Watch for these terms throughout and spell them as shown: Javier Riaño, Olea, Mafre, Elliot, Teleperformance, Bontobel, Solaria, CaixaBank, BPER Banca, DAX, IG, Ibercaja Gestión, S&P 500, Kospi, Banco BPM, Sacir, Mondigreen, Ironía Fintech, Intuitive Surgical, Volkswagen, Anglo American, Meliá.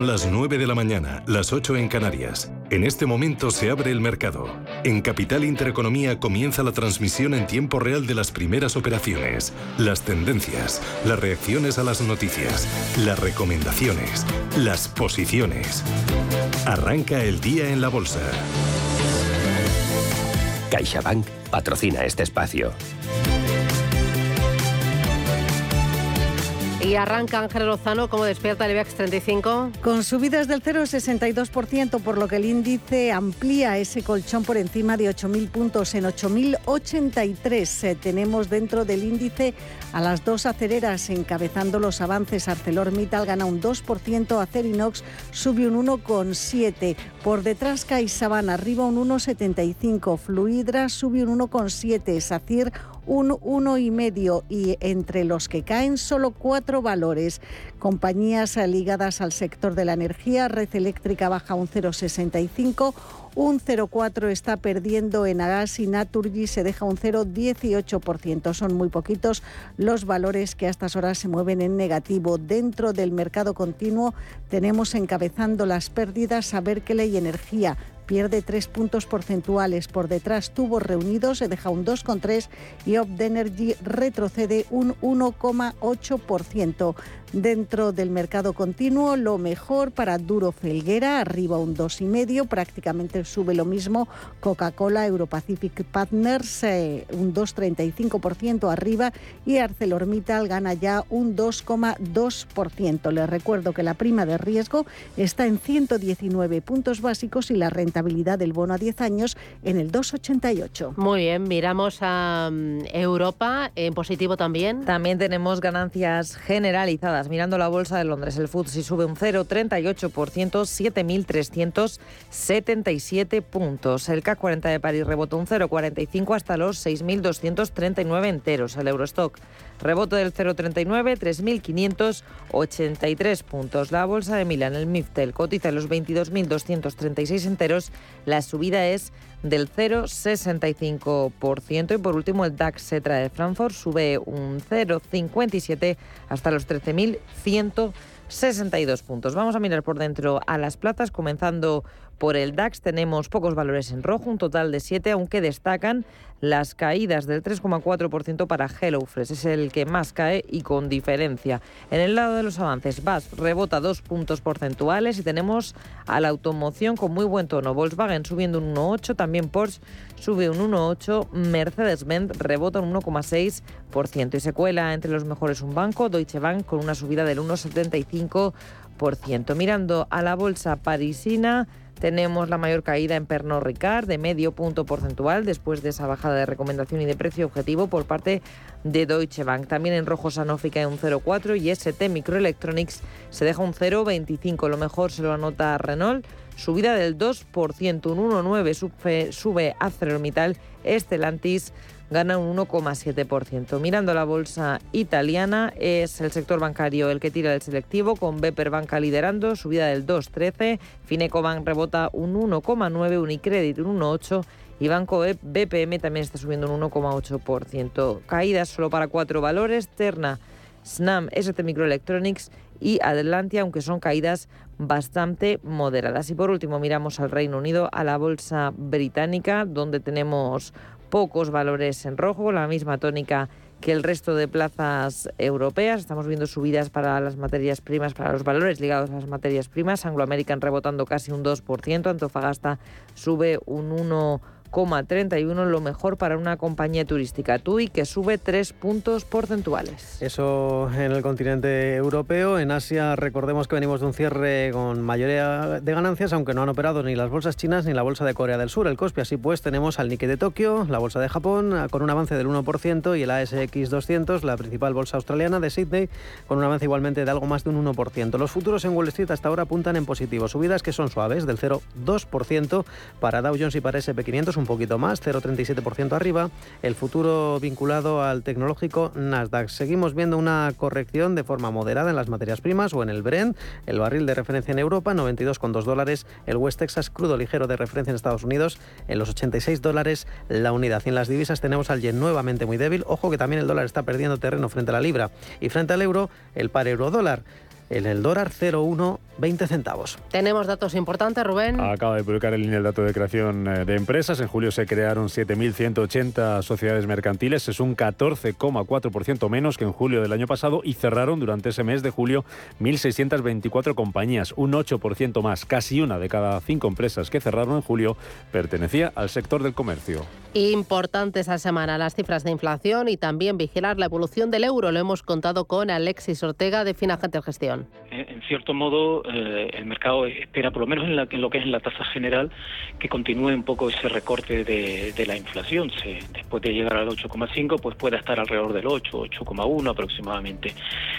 Las 9 de la mañana, las 8 en Canarias. En este momento se abre el mercado. En Capital Intereconomía comienza la transmisión en tiempo real de las primeras operaciones, las tendencias, las reacciones a las noticias, las recomendaciones, las posiciones. Arranca el día en la bolsa. CaixaBank patrocina este espacio. Y arranca Ángel Lozano, como despierta el IBEX 35. Con subidas del 0,62%, por lo que el índice amplía ese colchón por encima de 8.000 puntos. En 8.083 tenemos dentro del índice a las dos aceleras encabezando los avances. ArcelorMittal gana un 2%, Acerinox sube un 1,7%. Por detrás CaixaBank arriba un 1,75%, Fluidra sube un 1,7%, SACIR un 1,5%, y entre los que caen solo 4 valores. Compañías ligadas al sector de la energía, Red Eléctrica baja un 0,65%, un 0,4% está perdiendo Enagás y Naturgy se deja un 0,18%. Son muy poquitos los valores que a estas horas se mueven en negativo. Dentro del mercado continuo tenemos encabezando las pérdidas a Berkeley y Energía. Pierde 3 puntos porcentuales. Por detrás Tubos Reunidos se deja un 2,3% y Opdenergy retrocede un 1,8%. Dentro del mercado continuo, lo mejor para Duro Felguera, arriba un 2,5%, prácticamente sube lo mismo Coca-Cola, Europacific Partners, un 2,35% arriba, y ArcelorMittal gana ya un 2,2%. Les recuerdo que la prima de riesgo está en 119 puntos básicos y la rentabilidad del bono a 10 años en el 2,88. Muy bien, miramos a Europa en positivo también. También tenemos ganancias generalizadas. Mirando la bolsa de Londres, el FTSE sube un 0,38%, 7.377 puntos. El CAC 40 de París rebotó un 0,45% hasta los 6.239 enteros. El Eurostock rebote del 0,39%, 3.583 puntos. La bolsa de Milán, el Miftel, cotiza en los 22.236 enteros. La subida es del 0,65%. Y por último, el DAX Setra de Frankfurt sube un 0,57% hasta los 13.162 puntos. Vamos a mirar por dentro a las plazas, comenzando por el DAX. Tenemos pocos valores en rojo, un total de 7, aunque destacan las caídas del 3,4% para HelloFresh. Es el que más cae y con diferencia. En el lado de los avances, BASF rebota 2 puntos porcentuales y tenemos a la automoción con muy buen tono. Volkswagen subiendo un 1,8%, también Porsche sube un 1,8%, Mercedes-Benz rebota un 1,6% y se cuela entre los mejores un banco, Deutsche Bank, con una subida del 1,75%. Mirando a la bolsa parisina, tenemos la mayor caída en Pernod Ricard de 0,5 punto porcentual después de esa bajada de recomendación y de precio objetivo por parte de Deutsche Bank. También en rojo Sanofi cae un 0,4% y ST Microelectronics se deja un 0,25%. Lo mejor se lo anota Renault, subida del 2%, un 1,9%. Sube ArcelorMittal, Stellantis gana un 1,7%. Mirando la bolsa italiana, es el sector bancario el que tira del selectivo, con BPER Banca liderando, subida del 2,13%, Fineco Bank rebota un 1,9%, Unicredit un 1,8% y Banco BPM también está subiendo un 1,8%. Caídas solo para 4 valores, Terna, Snam, ST Microelectronics y Atlantia, aunque son caídas bastante moderadas. Y por último miramos al Reino Unido, a la bolsa británica, donde tenemos pocos valores en rojo, la misma tónica que el resto de plazas europeas. Estamos viendo subidas para las materias primas, para los valores ligados a las materias primas. Anglo American rebotando casi un 2%, Antofagasta sube un 1,31%, lo mejor para una compañía turística, Tui, que sube 3 puntos porcentuales. Eso en el continente europeo. En Asia, recordemos que venimos de un cierre con mayoría de ganancias, aunque no han operado ni las bolsas chinas ni la bolsa de Corea del Sur. El Kospi, así pues, tenemos al Nikkei de Tokio, la bolsa de Japón, con un avance del 1%, y el ASX 200, la principal bolsa australiana de Sydney, con un avance igualmente de algo más de un 1%. Los futuros en Wall Street hasta ahora apuntan en positivo, subidas que son suaves, del 0,2% para Dow Jones y para S&P 500, un poquito más, 0,37% arriba, el futuro vinculado al tecnológico Nasdaq. Seguimos viendo una corrección de forma moderada en las materias primas o en el Brent, el barril de referencia en Europa, $92,2, el West Texas crudo ligero de referencia en Estados Unidos, en los $86 la unidad. Y en las divisas tenemos al yen nuevamente muy débil, ojo que también el dólar está perdiendo terreno frente a la libra, y frente al euro, el par euro dólar en el dólar 0,120 centavos. Tenemos datos importantes, Rubén. Acaba de publicar el INE el dato de creación de empresas. En julio se crearon 7.180 sociedades mercantiles. Es un 14,4% menos que en julio del año pasado y cerraron durante ese mes de julio 1.624 compañías, un 8% más. Casi una de cada 5 empresas que cerraron en julio pertenecía al sector del comercio. Importante esa semana las cifras de inflación y también vigilar la evolución del euro. Lo hemos contado con Alexis Ortega de Finagente Gestión. En cierto modo, el mercado espera, por lo menos en lo que es en la tasa general, que continúe un poco ese recorte de la inflación. Después de llegar al 8,5, pues pueda estar alrededor del 8, 8,1 aproximadamente.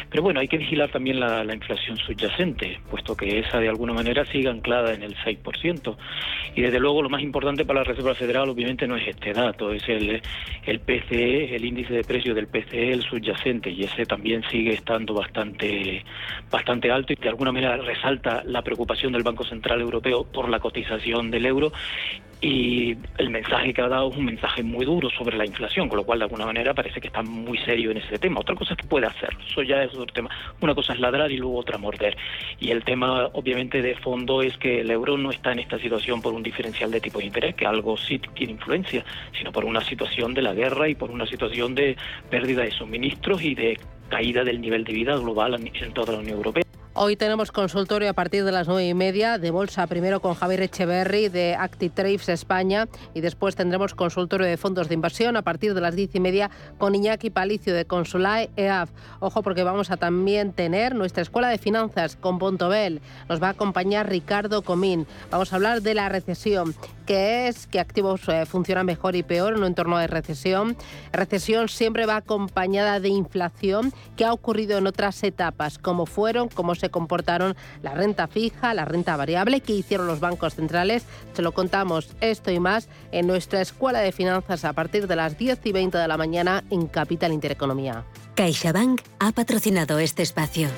Pero bueno, hay que vigilar también la inflación subyacente, puesto que esa de alguna manera sigue anclada en el 6%. Y desde luego lo más importante para la Reserva Federal obviamente no es este dato, es el PCE, el índice de precios del PCE, el subyacente, y ese también sigue estando bastante alto y de alguna manera resalta la preocupación del Banco Central Europeo por la cotización del euro, y el mensaje que ha dado es un mensaje muy duro sobre la inflación, con lo cual de alguna manera parece que está muy serio en ese tema. Otra cosa es que puede hacerlo, eso ya es otro tema. Una cosa es ladrar y luego otra morder, y el tema obviamente de fondo es que el euro no está en esta situación por un diferencial de tipo de interés, que algo sí tiene influencia, sino por una situación de la guerra y por una situación de pérdida de suministros y de caída del nivel de vida global en toda la Unión Europea. Hoy tenemos consultorio a partir de las 9:30 de Bolsa, primero con Javier Echeverri de Actitrades España, y después tendremos consultorio de fondos de inversión a partir de las 10:30 con Iñaki Palicio de Consulae EAF. Ojo, porque vamos a también tener nuestra escuela de finanzas con Bontobel. Nos va a acompañar Ricardo Comín. Vamos a hablar de la recesión, que es que activos funcionan mejor y peor en un entorno de recesión. Recesión siempre va acompañada de inflación, que ha ocurrido en otras etapas, como fueron, como se comportaron la renta fija, la renta variable, que hicieron los bancos centrales. Se lo contamos esto y más en nuestra Escuela de Finanzas a partir de las 10:20 de la mañana en Capital Intereconomía. CaixaBank ha patrocinado este espacio.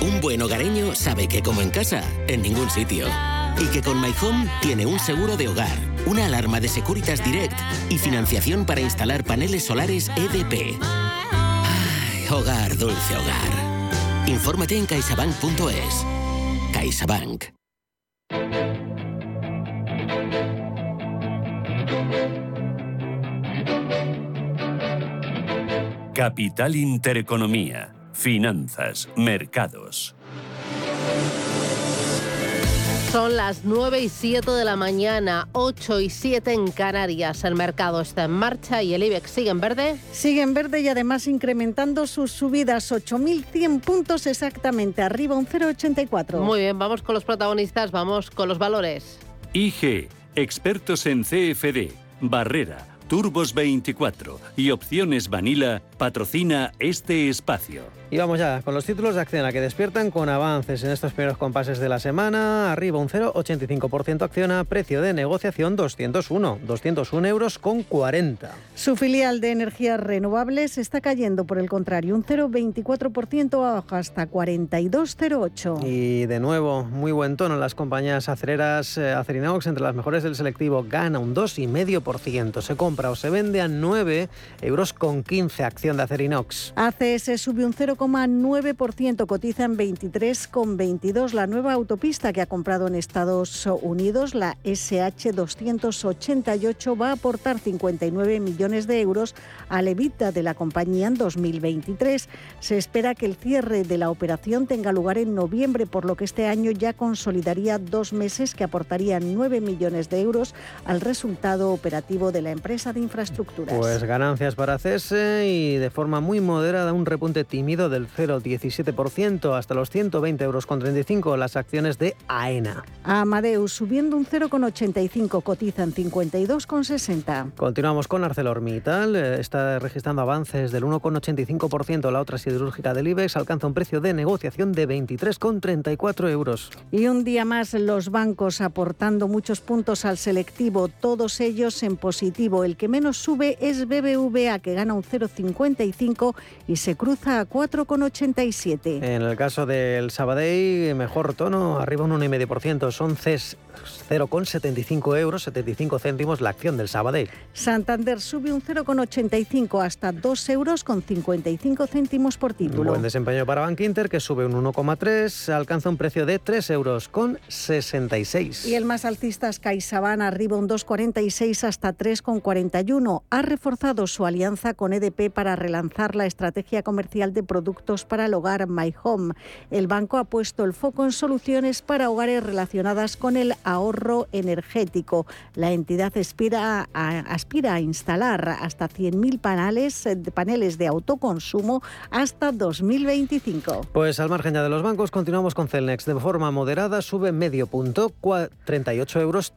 Un buen hogareño sabe que como en casa, en ningún sitio. Y que con My Home tiene un seguro de hogar, una alarma de Securitas Direct y financiación para instalar paneles solares EDP. Ay, hogar, dulce hogar. Infórmate en caixabank.es. CaixaBank. Capital Intereconomía. Finanzas, mercados. Son las 9:07 de la mañana, 8:07 en Canarias. El mercado está en marcha y el IBEX sigue en verde. Sigue en verde y además incrementando sus subidas, 8.100 puntos exactamente, arriba un 0,84. Muy bien, vamos con los protagonistas, vamos con los valores. IG, expertos en CFD, Barrera, Turbos 24 y Opciones Vanilla patrocina este espacio. Y vamos ya con los títulos de Acciona, que despiertan con avances en estos primeros compases de la semana. Arriba un 0,85% Acciona, precio de negociación 201 euros con 40. Su filial de energías renovables está cayendo, por el contrario, un 0,24% hasta 42,08. Y de nuevo, muy buen tono en las compañías aceleras. Acerinox, entre las mejores del selectivo, gana un 2,5%. Se compra o se vende a 9,15 euros, acción de Acerinox. ACS sube un 0,9%, cotiza en 23,22. La nueva autopista que ha comprado en Estados Unidos, la SH288, va a aportar 59 millones de euros al EBITDA de la compañía en 2023. Se espera que el cierre de la operación tenga lugar en noviembre, por lo que este año ya consolidaría 2 meses que aportarían 9 millones de euros al resultado operativo de la empresa de infraestructuras. Pues ganancias para ACS, y de forma muy moderada, un repunte tímido del 0,17% hasta los 120,35 euros. Las acciones de AENA. Amadeus subiendo un 0,85, cotizan 52,60. Continuamos con ArcelorMittal, está registrando avances del 1,85%. La otra siderúrgica del IBEX alcanza un precio de negociación de 23,34 euros. Y un día más los bancos aportando muchos puntos al selectivo, todos ellos en positivo. El que menos sube es BBVA, que gana un 0,55 y se cruza a 4,87. En el caso del Sabadell, mejor tono, arriba un 1,5%, son 0,75 euros, 75 céntimos la acción del Sabadell. Santander sube un 0,85 hasta 2,55 euros por título. Buen desempeño para Bank Inter, que sube un 1,3, alcanza un precio de 3,66 euros. Y el más alcista es CaixaBank, arriba un 2,46 hasta 3,41. Ha reforzado su alianza con EDP para relanzar la estrategia comercial de productos para el hogar My Home. El banco ha puesto el foco en soluciones para hogares relacionadas con el ahorro energético. La entidad aspira a instalar hasta 100.000 paneles de autoconsumo hasta 2025. Pues al margen ya de los bancos, continuamos con Celnex. De forma moderada sube medio punto, 38,35 euros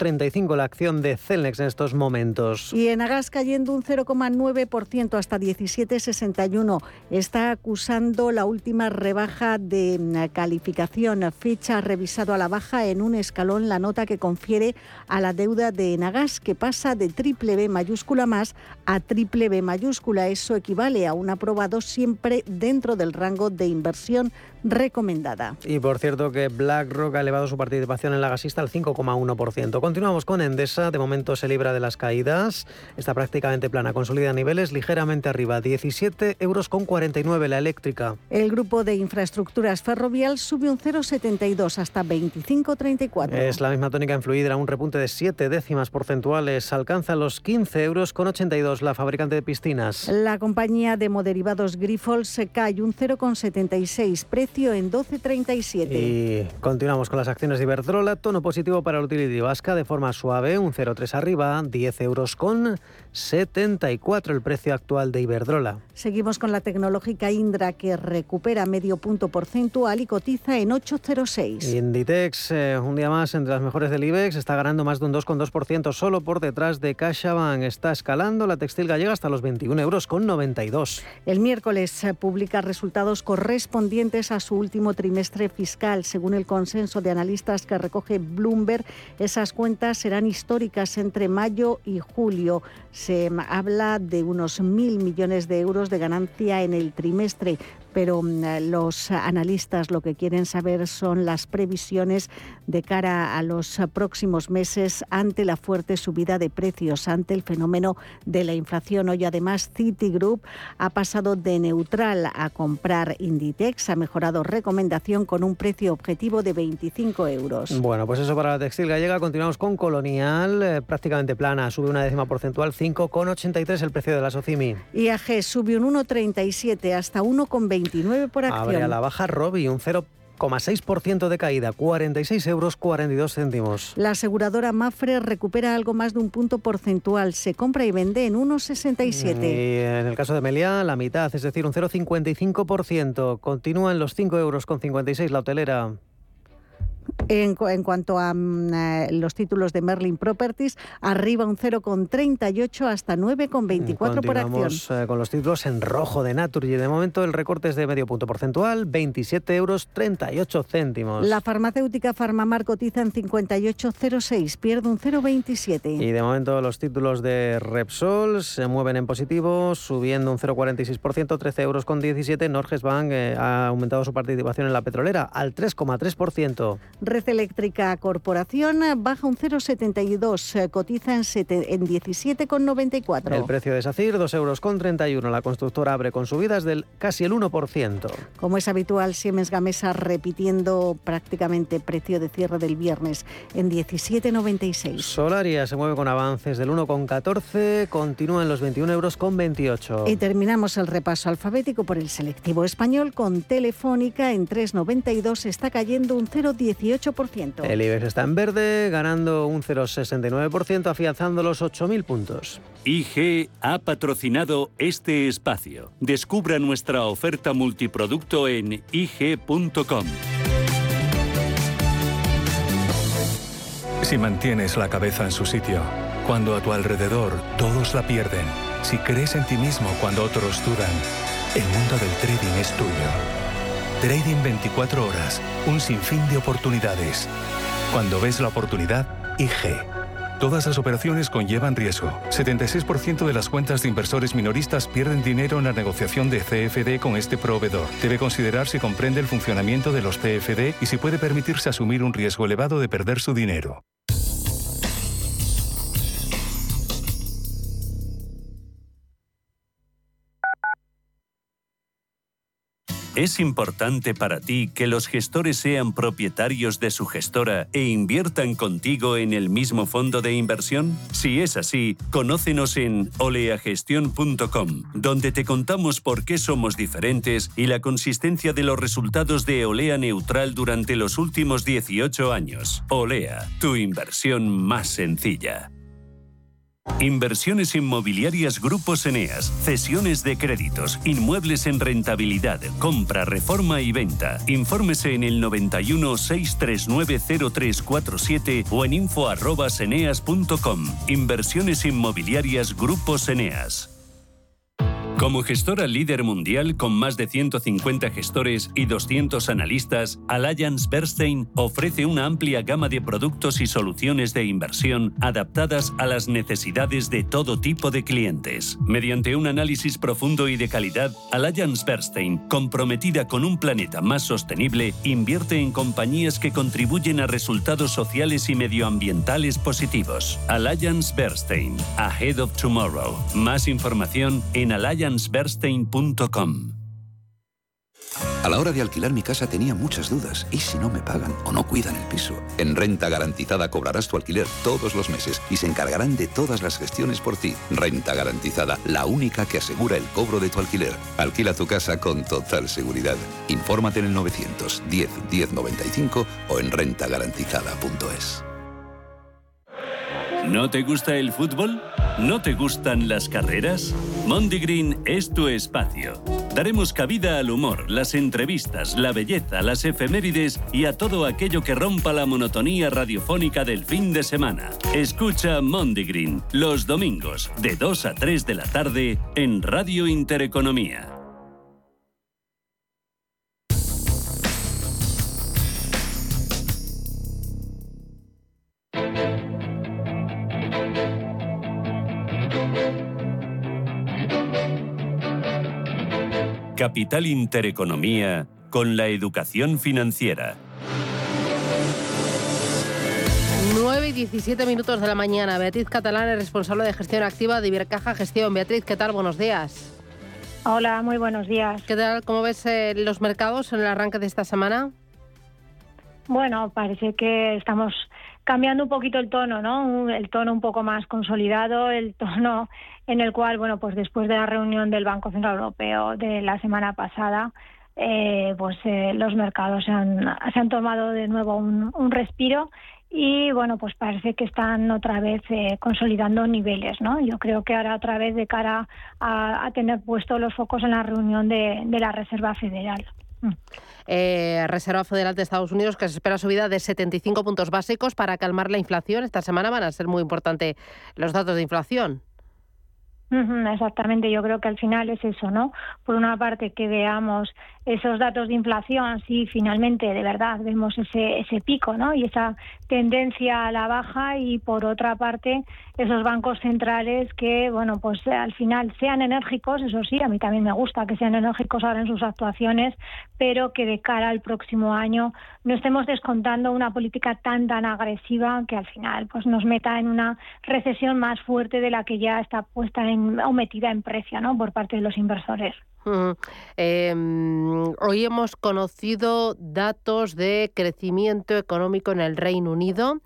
la acción de Celnex en estos momentos. Y Enagás cayendo un 0,9% hasta 17,61. Está acusando la última rebaja de calificación. Fitch ha revisado a la baja en un escalón la nota que confiere a la deuda de Enagás, que pasa de BBB+ a BBB-. Eso equivale a un aprobado, siempre dentro del rango de inversión recomendada. Y por cierto que BlackRock ha elevado su participación en la gasista al 5,1%. Continuamos con Endesa, de momento se libra de las caídas, está prácticamente plana, consolida niveles ligeramente arriba, 17,49 euros la eléctrica. El grupo de infraestructuras ferrovial sube un 0,72 hasta 25,34. Es la misma tónica en Fluidra, un repunte de 0,7 décimas porcentuales, alcanza los 15,82 euros la fabricante de piscinas. La compañía de hemoderivados Grifols se cae un 0,76, precio en 12,37. Y continuamos con las acciones de Iberdrola, tono positivo para el utility vasca, de forma suave, un 0,3 arriba, 10,74 euros el precio actual de Iberdrola. Seguimos con la tecnológica Indra, que recupera medio punto porcentual y cotiza en 8,06. Inditex, un día más entre las mejores del IBEX, está ganando más de un 2,2%, solo por detrás de CaixaBank. Está escalando la textil gallega hasta los 21,92 euros. El miércoles se publica resultados correspondientes a su último trimestre fiscal. Según el consenso de analistas que recoge Bloomberg, esas cuentas serán históricas entre mayo y julio. Se habla de unos 1.000 millones de euros de ganancia en el trimestre, pero los analistas lo que quieren saber son las previsiones de cara a los próximos meses ante la fuerte subida de precios, ante el fenómeno de la inflación. Hoy además Citigroup ha pasado de neutral a comprar Inditex, ha mejorado recomendación con un precio objetivo de 25 euros. Bueno, pues eso para la textil gallega. Continuamos con Colonial, prácticamente plana, sube 1 décima porcentual, 5,83 el precio de la Socimi. IAG sube un 1,37 hasta 1,20. 29 por acción. Abre a la baja Robi, un 0,6% de caída, 46,42 euros. La aseguradora Mafre recupera algo más de un punto porcentual, se compra y vende en 1,67. Y en el caso de Meliá, la mitad, es decir, un 0,55%. Continúan los 5,56 euros la hotelera. En cuanto a los títulos de Merlin Properties, arriba un 0,38 hasta 9,24 por acción. Continuamos con los títulos en rojo de Naturgy. De momento el recorte es de medio punto porcentual, 27,38 euros. La farmacéutica Farmamar cotiza en 58,06, pierde un 0,27. Y de momento los títulos de Repsol se mueven en positivo, subiendo un 0,46%, 13,17 euros. Norges Bank ha aumentado su participación en la petrolera al 3,3%. Red Eléctrica Corporación baja un 0,72, cotiza en 17,94. El precio de SACIR, 2,31 euros. La constructora abre con subidas del casi el 1%. Como es habitual, Siemens Gamesa repitiendo prácticamente precio de cierre del viernes en 17,96. Solaria se mueve con avances del 1,14, continúa en los 21,28 euros. Y terminamos el repaso alfabético por el selectivo español con Telefónica en 3,92, está cayendo un 0,18. El IBEX está en verde, ganando un 0,69%, afianzando los 8.000 puntos. IG ha patrocinado este espacio. Descubra nuestra oferta multiproducto en IG.com. Si mantienes la cabeza en su sitio, cuando a tu alrededor todos la pierden, si crees en ti mismo cuando otros dudan, el mundo del trading es tuyo. Trading 24 horas, un sinfín de oportunidades. Cuando ves la oportunidad, IG. Todas las operaciones conllevan riesgo. 76% de las cuentas de inversores minoristas pierden dinero en la negociación de CFD con este proveedor. Debe considerar si comprende el funcionamiento de los CFD y si puede permitirse asumir un riesgo elevado de perder su dinero. ¿Es importante para ti que los gestores sean propietarios de su gestora e inviertan contigo en el mismo fondo de inversión? Si es así, conócenos en oleagestion.com, donde te contamos por qué somos diferentes y la consistencia de los resultados de Olea Neutral durante los últimos 18 años. Olea, tu inversión más sencilla. Inversiones inmobiliarias Grupos Eneas, cesiones de créditos, inmuebles en rentabilidad, compra, reforma y venta. Infórmese en el 91 639 0347 o en info@eneas.com. Inversiones inmobiliarias Grupos Eneas. Como gestora líder mundial con más de 150 gestores y 200 analistas, Allianz Bernstein ofrece una amplia gama de productos y soluciones de inversión adaptadas a las necesidades de todo tipo de clientes. Mediante un análisis profundo y de calidad, Allianz Bernstein, comprometida con un planeta más sostenible, invierte en compañías que contribuyen a resultados sociales y medioambientales positivos. Allianz Bernstein, Ahead of Tomorrow. Más información en allianzbernstein.com. A la hora de alquilar mi casa tenía muchas dudas. ¿Y si no me pagan o no cuidan el piso? En Renta Garantizada cobrarás tu alquiler todos los meses y se encargarán de todas las gestiones por ti. Renta Garantizada, la única que asegura el cobro de tu alquiler. Alquila tu casa con total seguridad. Infórmate en el 910 1095 o en rentagarantizada.es. ¿No te gusta el fútbol? ¿No te gustan las carreras? Mondigreen es tu espacio. Daremos cabida al humor, las entrevistas, la belleza, las efemérides y a todo aquello que rompa la monotonía radiofónica del fin de semana. Escucha Mondigreen los domingos de 2 a 3 de la tarde en Radio Intereconomía. Capital Intereconomía con la educación financiera. 9:17 de la mañana. Beatriz Catalán es responsable de gestión activa de Ibercaja Gestión. Beatriz, ¿qué tal? Buenos días. Hola, muy buenos días. ¿Qué tal? ¿Cómo ves los mercados en el arranque de esta semana? Bueno, parece que estamos cambiando un poquito el tono, ¿no? El tono un poco más consolidado, el tono en el cual, bueno, pues después de la reunión del Banco Central Europeo de la semana pasada, los mercados se han tomado de nuevo un respiro y, bueno, pues parece que están otra vez consolidando niveles, ¿no? Yo creo que ahora otra vez de cara a tener puestos los focos en la reunión de la Reserva Federal. Reserva Federal de Estados Unidos, que se espera subida de 75 puntos básicos para calmar la inflación. Esta semana van a ser muy importantes los datos de inflación. Exactamente, yo creo que al final es eso, ¿no? Por una parte que veamos esos datos de inflación, si finalmente de verdad vemos ese pico, ¿no? Y esa tendencia a la baja, y por otra parte esos bancos centrales que, bueno, pues al final sean enérgicos, eso sí, a mí también me gusta que sean enérgicos ahora en sus actuaciones, pero que de cara al próximo año no estemos descontando una política tan agresiva que al final pues nos meta en una recesión más fuerte de la que ya está puesta en o metida en precio, ¿no?, por parte de los inversores. Hoy hemos conocido datos de crecimiento económico en el Reino Unido.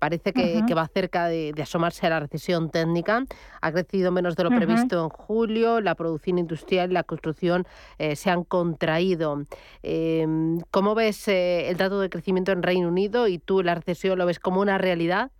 Parece que va cerca de asomarse a la recesión técnica. Ha crecido menos de lo previsto en julio. La producción industrial y la construcción se han contraído. ¿Cómo ves el dato de crecimiento en Reino Unido? ¿Y tú la recesión lo ves como una realidad?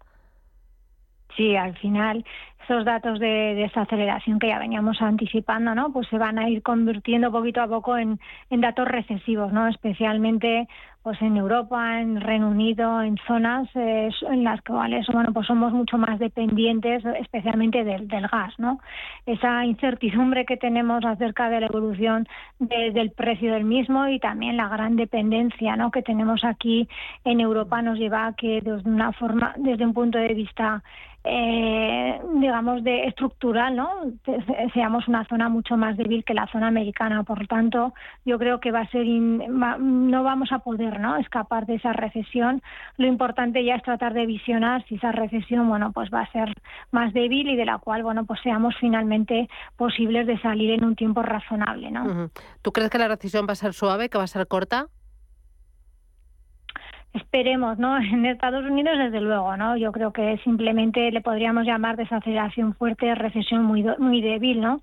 Sí, al final esos datos de desaceleración que ya veníamos anticipando, ¿no? Pues se van a ir convirtiendo poquito a poco en datos recesivos, ¿no? Especialmente pues en Europa, en Reino Unido, en zonas en las cuales bueno, pues somos mucho más dependientes, especialmente del gas, ¿no? Esa incertidumbre que tenemos acerca de la evolución del precio del mismo y también la gran dependencia, ¿no?, que tenemos aquí en Europa nos lleva a que desde un punto de vista digamos de estructural, ¿no?, seamos una zona mucho más débil que la zona americana. Por tanto, yo creo que va a ser no vamos a poder, ¿no?, escapar de esa recesión. Lo importante ya es tratar de visionar si esa recesión, bueno, pues va a ser más débil y de la cual, bueno, pues seamos finalmente posibles de salir en un tiempo razonable, ¿no? Uh-huh. ¿Tú crees que la recesión va a ser suave, que va a ser corta? Esperemos, ¿no? En Estados Unidos, desde luego, ¿no? Yo creo que simplemente le podríamos llamar desaceleración fuerte, recesión muy débil, ¿no?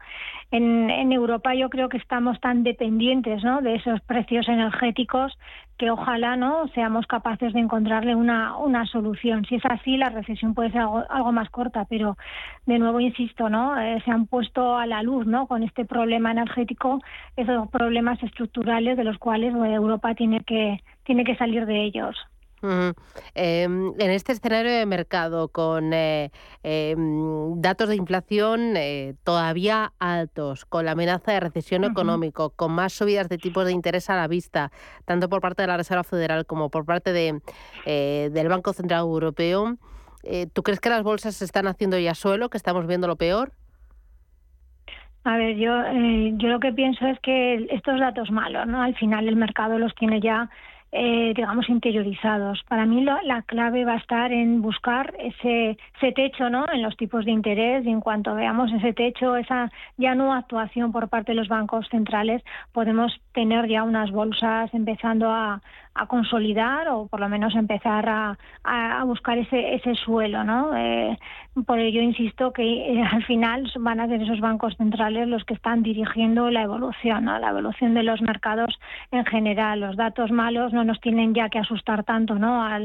En Europa yo creo que estamos tan dependientes, ¿no?, de esos precios energéticos que ojalá, ¿no?, seamos capaces de encontrarle una solución. Si es así, la recesión puede ser algo más corta, pero de nuevo insisto, ¿no?, se han puesto a la luz, ¿no?, con este problema energético, esos problemas estructurales de los cuales Europa tiene que salir de ellos. Uh-huh. En este escenario de mercado con datos de inflación todavía altos, con la amenaza de recesión uh-huh. económica, con más subidas de tipos de interés a la vista, tanto por parte de la Reserva Federal como por parte del Banco Central Europeo, ¿tú crees que las bolsas se están haciendo ya suelo, que estamos viendo lo peor? A ver, yo lo que pienso es que estos datos malos, ¿no?, al final el mercado los tiene ya digamos interiorizados. Para mí la clave va a estar en buscar ese techo, ¿no?, en los tipos de interés, y en cuanto veamos ese techo, esa ya no actuación por parte de los bancos centrales, podemos tener ya unas bolsas empezando a consolidar o por lo menos empezar a buscar ese suelo, ¿no? Por ello insisto que al final van a ser esos bancos centrales los que están dirigiendo la evolución, ¿no?, la evolución de los mercados en general. Los datos malos no nos tienen ya que asustar tanto, ¿no?, a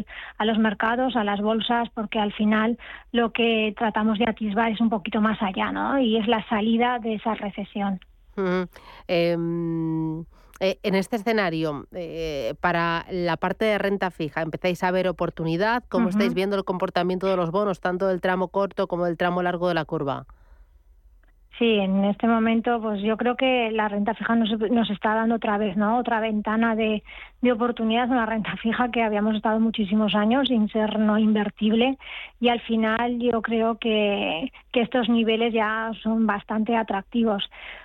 los mercados, a las bolsas, porque al final lo que tratamos de atisbar es un poquito más allá, ¿no?, y es la salida de esa recesión. Mm-hmm. En este escenario, para la parte de renta fija, ¿empezáis a ver oportunidad? ¿Cómo uh-huh. estáis viendo el comportamiento de los bonos, tanto del tramo corto como del tramo largo de la curva? Sí, en este momento, pues yo creo que la renta fija nos está dando otra vez, ¿no?, otra ventana de oportunidad, una renta fija que habíamos estado muchísimos años sin ser no invertible, y al final yo creo que estos niveles ya son bastante atractivos.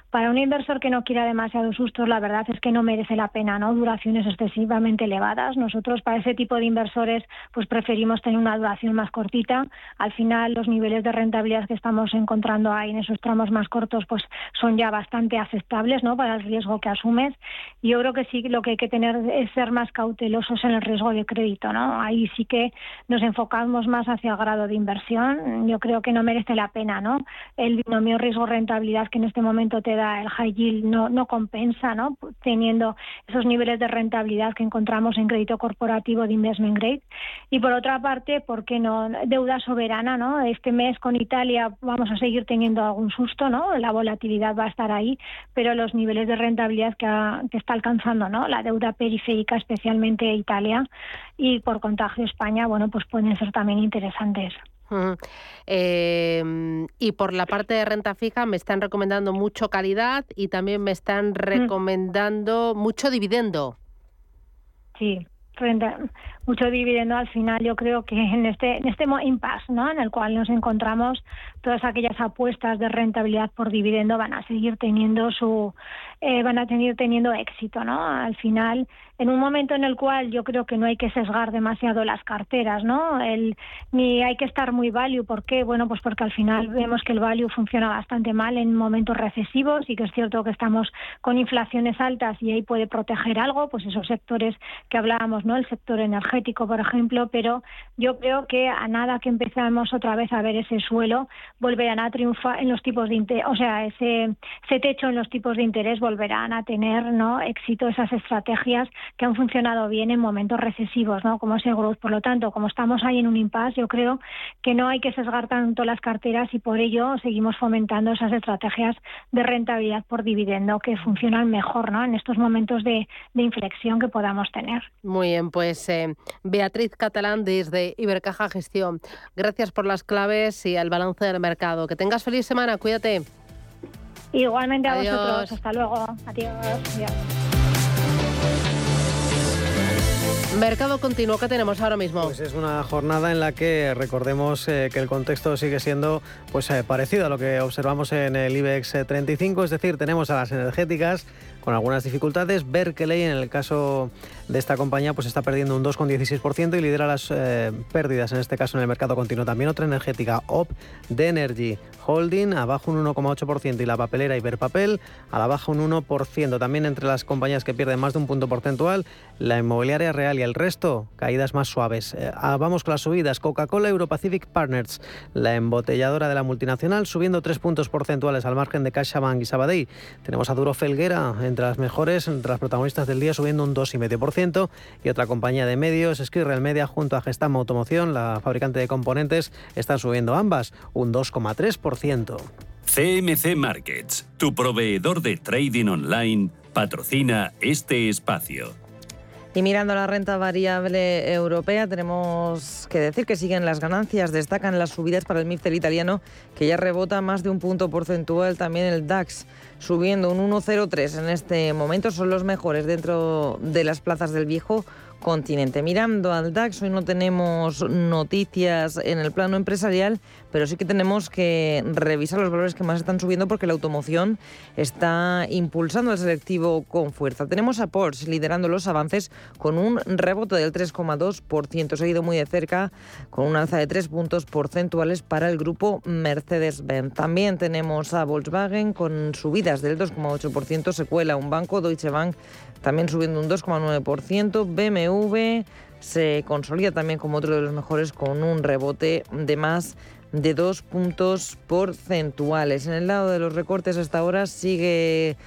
Para un inversor que no quiera demasiados sustos, la verdad es que no merece la pena, ¿no?, duraciones excesivamente elevadas. Nosotros, para ese tipo de inversores, pues preferimos tener una duración más cortita. Al final, los niveles de rentabilidad que estamos encontrando ahí en esos tramos más cortos, pues son ya bastante aceptables, ¿no?, para el riesgo que asumes. Yo creo que sí, lo que hay que tener es ser más cautelosos en el riesgo de crédito, ¿no? Ahí sí que nos enfocamos más hacia el grado de inversión. Yo creo que no merece la pena, ¿no?, el binomio riesgo-rentabilidad que en este momento te da el high yield no compensa, ¿no?, teniendo esos niveles de rentabilidad que encontramos en crédito corporativo de investment grade. Y por otra parte, ¿por qué no? Deuda soberana, ¿no? Este mes con Italia vamos a seguir teniendo algún susto, ¿no? La volatilidad va a estar ahí, pero los niveles de rentabilidad que está alcanzando, ¿no?, la deuda periférica, especialmente Italia, y por contagio España, bueno, pues pueden ser también interesantes. Uh-huh. Y por la parte de renta fija me están recomendando mucho calidad y también me están recomendando mucho dividendo. Sí, mucho dividendo. Al final yo creo que en este impasse, ¿no?, en el cual nos encontramos, todas aquellas apuestas de rentabilidad por dividendo van a seguir teniendo éxito, ¿no? Al final, en un momento en el cual yo creo que no hay que sesgar demasiado las carteras, ¿no?, ni hay que estar muy value. ¿Por qué? Bueno, pues porque al final vemos que el value funciona bastante mal en momentos recesivos, y que es cierto que estamos con inflaciones altas y ahí puede proteger algo, pues esos sectores que hablábamos, ¿no?, el sector energético, energético, por ejemplo, pero yo creo que a nada que empezamos otra vez a ver ese suelo, volverán a triunfar en los tipos de interés, o sea, ese techo en los tipos de interés, volverán a tener, ¿no?, éxito esas estrategias que han funcionado bien en momentos recesivos, ¿no?, como ese growth. Por lo tanto, como estamos ahí en un impasse, yo creo que no hay que sesgar tanto las carteras y por ello seguimos fomentando esas estrategias de rentabilidad por dividendo que funcionan mejor, ¿no?, en estos momentos de inflexión que podamos tener. Muy bien, pues Beatriz Catalán desde Ibercaja Gestión. Gracias por las claves y el balance del mercado. Que tengas feliz semana, cuídate. Igualmente a Adiós. Vosotros, hasta luego. Adiós. Adiós. Mercado continuo, ¿qué tenemos ahora mismo? Pues es una jornada en la que recordemos que el contexto sigue siendo parecido a lo que observamos en el IBEX 35, es decir, tenemos a las energéticas con algunas dificultades. Berkeley, en el caso de esta compañía, pues está perdiendo un 2,16% y lidera las pérdidas, en este caso en el mercado continuo. También otra energética, Opdenergy Holding, abajo un 1,8%, y la papelera Iberpapel, a la baja un 1%. También entre las compañías que pierden más de un punto porcentual, la inmobiliaria Real y el resto, caídas más suaves. Vamos con las subidas. Coca-Cola Europacific Partners, la embotelladora de la multinacional, subiendo 3 puntos porcentuales al margen de CaixaBank y Sabadell. Tenemos a Duro Felguera, entre las mejores, entre las protagonistas del día, subiendo un 2,5%. Y otra compañía de medios, Squirrel Media, junto a Gestamp Automoción, la fabricante de componentes, están subiendo ambas un 2,3%. CMC Markets, tu proveedor de trading online, patrocina este espacio. Y mirando la renta variable europea, tenemos que decir que siguen las ganancias, destacan las subidas para el MIPTEL italiano, que ya rebota más de un punto porcentual, también el DAX, subiendo un 1,03 en este momento, son los mejores dentro de las plazas del viejo continente. Mirando al DAX, hoy no tenemos noticias en el plano empresarial, pero sí que tenemos que revisar los valores que más están subiendo porque la automoción está impulsando el selectivo con fuerza. Tenemos a Porsche liderando los avances con un rebote del 3,2%, seguido muy de cerca con un alza de 3 puntos porcentuales para el grupo Mercedes-Benz. También tenemos a Volkswagen con subidas del 2,8%, se cuela un banco, Deutsche Bank, también subiendo un 2,9%, BMW se consolida también como otro de los mejores con un rebote de más de 2 puntos porcentuales. En el lado de los recortes hasta ahora sigue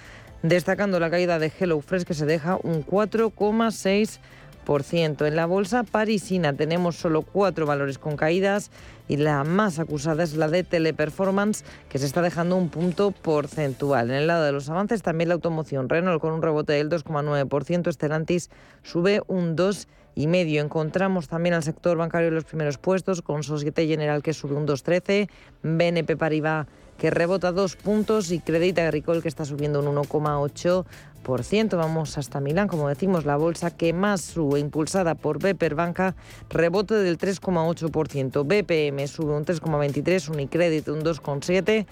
destacando la caída de HelloFresh, que se deja un 4,6%. En la bolsa parisina tenemos solo 4 valores con caídas y la más acusada es la de Teleperformance, que se está dejando un punto porcentual. En el lado de los avances también la automoción, Renault con un rebote del 2,9%, Stellantis sube un 2,5%. Encontramos también al sector bancario en los primeros puestos, con Société General que sube un 2,13%, BNP Paribas que rebota 2 puntos y Crédit Agricole que está subiendo un 1,8%. Vamos hasta Milán, como decimos, la bolsa que más sube, impulsada por BPER Banca, rebote del 3,8%. BPM sube un 3,23%, Unicredit un 2,7%.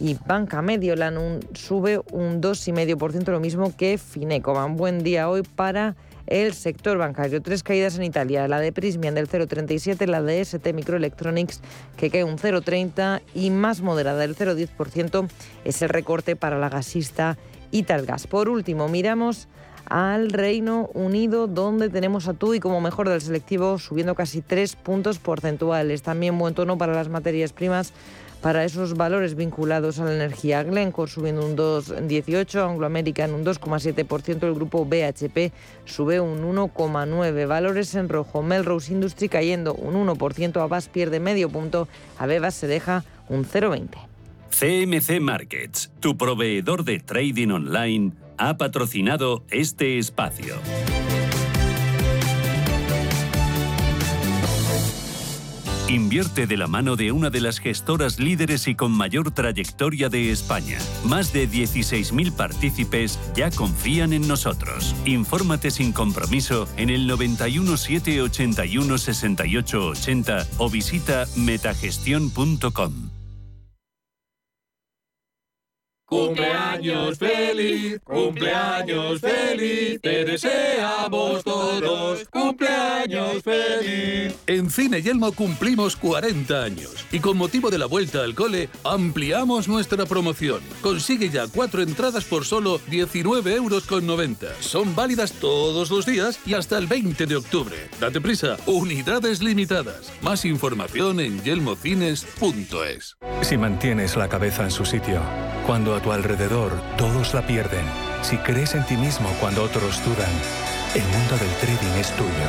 Y Banca Mediolan sube un 2,5%, lo mismo que Fineco Bank. Buen día hoy para el sector bancario. 3 caídas en Italia, la de Prysmian del 0,37%, la de ST Microelectronics que cae un 0,30% y más moderada del 0,10% es el recorte para la gasista Italgas. Por último, miramos al Reino Unido, donde tenemos a Tui como mejor del selectivo, subiendo casi 3 puntos porcentuales. También buen tono para las materias primas, para esos valores vinculados a la energía. Glencore subiendo un 2,18%, Anglo American un 2,7%, el grupo BHP sube un 1,9%. Valores en rojo, Melrose Industry cayendo un 1%, Avast pierde medio punto, Abebas se deja un 0,20%. CMC Markets, tu proveedor de trading online, ha patrocinado este espacio. Invierte de la mano de una de las gestoras líderes y con mayor trayectoria de España. Más de 16.000 partícipes ya confían en nosotros. Infórmate sin compromiso en el 91 781 68 80 o visita metagestion.com. ¡Cumpleaños! cumpleaños feliz, te deseamos todos, cumpleaños feliz. En Cine Yelmo cumplimos 40 años y con motivo de la vuelta al cole ampliamos nuestra promoción. Consigue ya 4 entradas por solo 19,90 €. Son válidas todos los días y hasta el 20 de octubre. Date prisa, unidades limitadas. Más información en yelmocines.es. Si mantienes la cabeza en su sitio, cuando a tu alrededor todos la pierden, si crees en ti mismo cuando otros dudan, el mundo del trading es tuyo.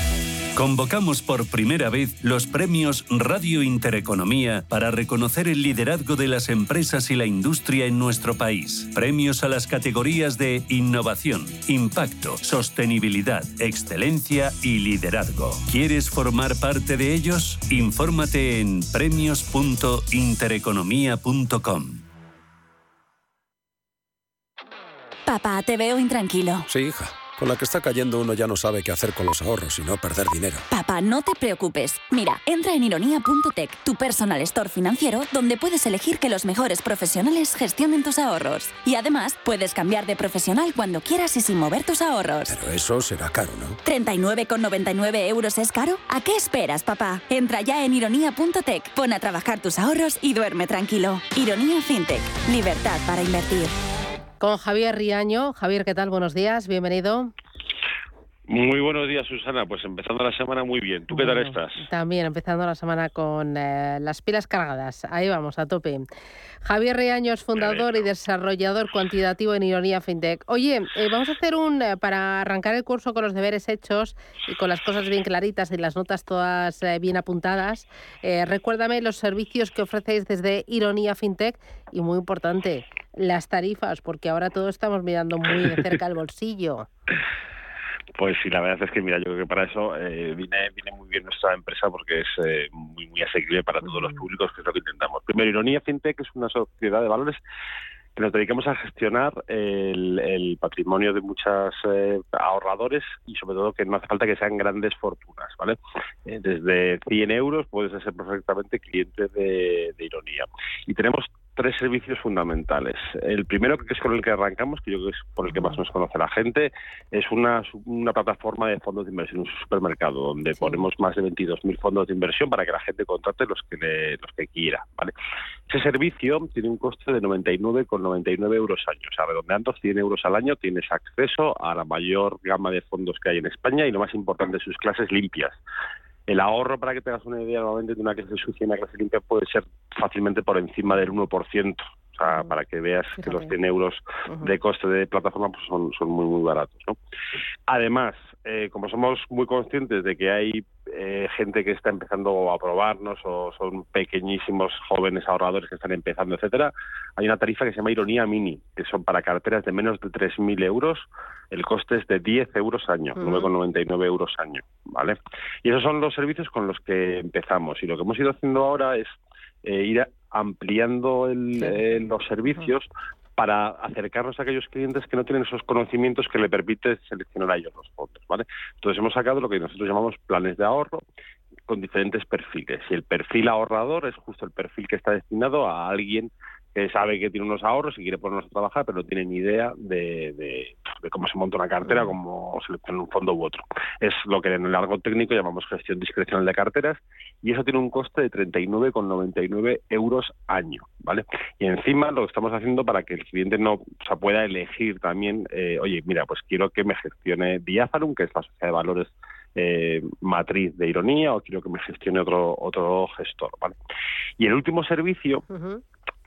Convocamos por primera vez los premios Radio Intereconomía para reconocer el liderazgo de las empresas y la industria en nuestro país. Premios a las categorías de innovación, impacto, sostenibilidad, excelencia y liderazgo. ¿Quieres formar parte de ellos? Infórmate en premios.intereconomía.com. Papá, te veo intranquilo. Sí, hija. Con la que está cayendo uno ya no sabe qué hacer con los ahorros y no perder dinero. Papá, no te preocupes. Mira, entra en ironía.tech, tu personal store financiero, donde puedes elegir que los mejores profesionales gestionen tus ahorros. Y además, puedes cambiar de profesional cuando quieras y sin mover tus ahorros. Pero eso será caro, ¿no? ¿39,99 € es caro? ¿A qué esperas, papá? Entra ya en ironía.tech, pon a trabajar tus ahorros y duerme tranquilo. Ironía Fintech, libertad para invertir. Con Javier Riaño. Javier, ¿qué tal? Buenos días, bienvenido. Muy buenos días, Susana. Pues empezando la semana muy bien. ¿Tú qué tal estás? También empezando la semana con las pilas cargadas. Ahí vamos, a tope. Javier Riaño es fundador y desarrollador cuantitativo en Ironía Fintech. Oye, vamos a hacer para arrancar el curso con los deberes hechos y con las cosas bien claritas y las notas todas bien apuntadas. Recuérdame los servicios que ofrecéis desde Ironía Fintech y, muy importante, las tarifas, porque ahora todos estamos mirando muy de cerca el bolsillo. Pues sí, la verdad es que, mira, yo creo que para eso viene muy bien nuestra empresa porque es muy, muy asequible para todos los públicos, que es lo que intentamos. Primero, Ironía Fintech es una sociedad de valores que nos dedicamos a gestionar el patrimonio de muchos ahorradores y, sobre todo, que no hace falta que sean grandes fortunas, ¿vale? Desde 100 euros puedes ser perfectamente cliente de Ironía. Y tenemos 3 servicios fundamentales. El primero, que es con el que arrancamos, que yo creo que es por el que más nos conoce la gente, es una plataforma de fondos de inversión, un supermercado, donde ponemos más de 22.000 fondos de inversión para que la gente contrate los que quiera, ¿vale? Ese servicio tiene un coste de 99,99 € al año. O sea, redondeando 100 euros al año tienes acceso a la mayor gama de fondos que hay en España y, lo más importante, sus clases limpias. El ahorro, para que te hagas una idea, normalmente de una clase sucia y una clase limpia puede ser fácilmente por encima del 1%. O sea, para que veas que los 100 euros de coste de plataforma pues son muy, muy baratos, ¿no? Además, como somos muy conscientes de que hay gente que está empezando a probarnos o son pequeñísimos jóvenes ahorradores que están empezando, etcétera, hay una tarifa que se llama Ironía Mini, que son para carteras de menos de 3.000 euros. El coste es de 10 euros año, 9,99 € año, ¿vale? Y esos son los servicios con los que empezamos. Y lo que hemos ido haciendo ahora es ir ampliando los servicios para acercarnos a aquellos clientes que no tienen esos conocimientos que le permiten seleccionar a ellos los fondos, ¿vale? Entonces hemos sacado lo que nosotros llamamos planes de ahorro con diferentes perfiles. Y el perfil ahorrador es justo el perfil que está destinado a alguien que sabe que tiene unos ahorros y quiere ponernos a trabajar, pero no tiene ni idea de cómo se monta una cartera, cómo se le pone un fondo u otro. Es lo que en el largo técnico llamamos gestión discrecional de carteras, y eso tiene un coste de 39,99 € año, ¿vale? Y encima lo que estamos haciendo para que el cliente pueda elegir también, oye, mira, pues quiero que me gestione Diazarum, que es la sociedad de valores matriz de Ironía, o quiero que me gestione otro gestor, ¿vale? Y el último servicio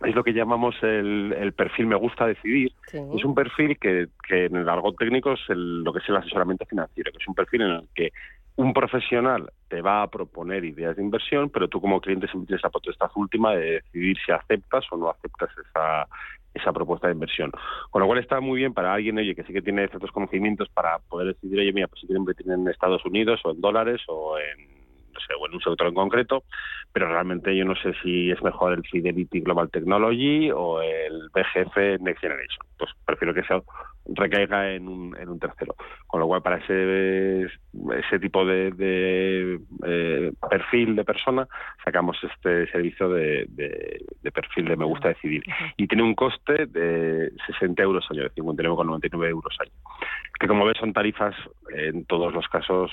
es lo que llamamos el perfil Me Gusta Decidir. Es un perfil que en el argot técnico es lo que es el asesoramiento financiero, que es un perfil en el que un profesional te va a proponer ideas de inversión, pero tú como cliente siempre tienes la potestad última de decidir si aceptas o no aceptas esa propuesta de inversión. Con lo cual está muy bien para alguien, oye, que sí que tiene ciertos conocimientos para poder decidir, oye, mira, pues siempre tienen en Estados Unidos o en dólares o en o en un sector en concreto, pero realmente yo no sé si es mejor el Fidelity Global Technology o el BGF Next Generation. Pues prefiero que se recaiga en un tercero. Con lo cual, para ese tipo de perfil de persona, sacamos este servicio de perfil de Me Gusta Decidir. Y tiene un coste de 60 euros al año, de 59,99 euros al año. Que, como ves, son tarifas, en todos los casos,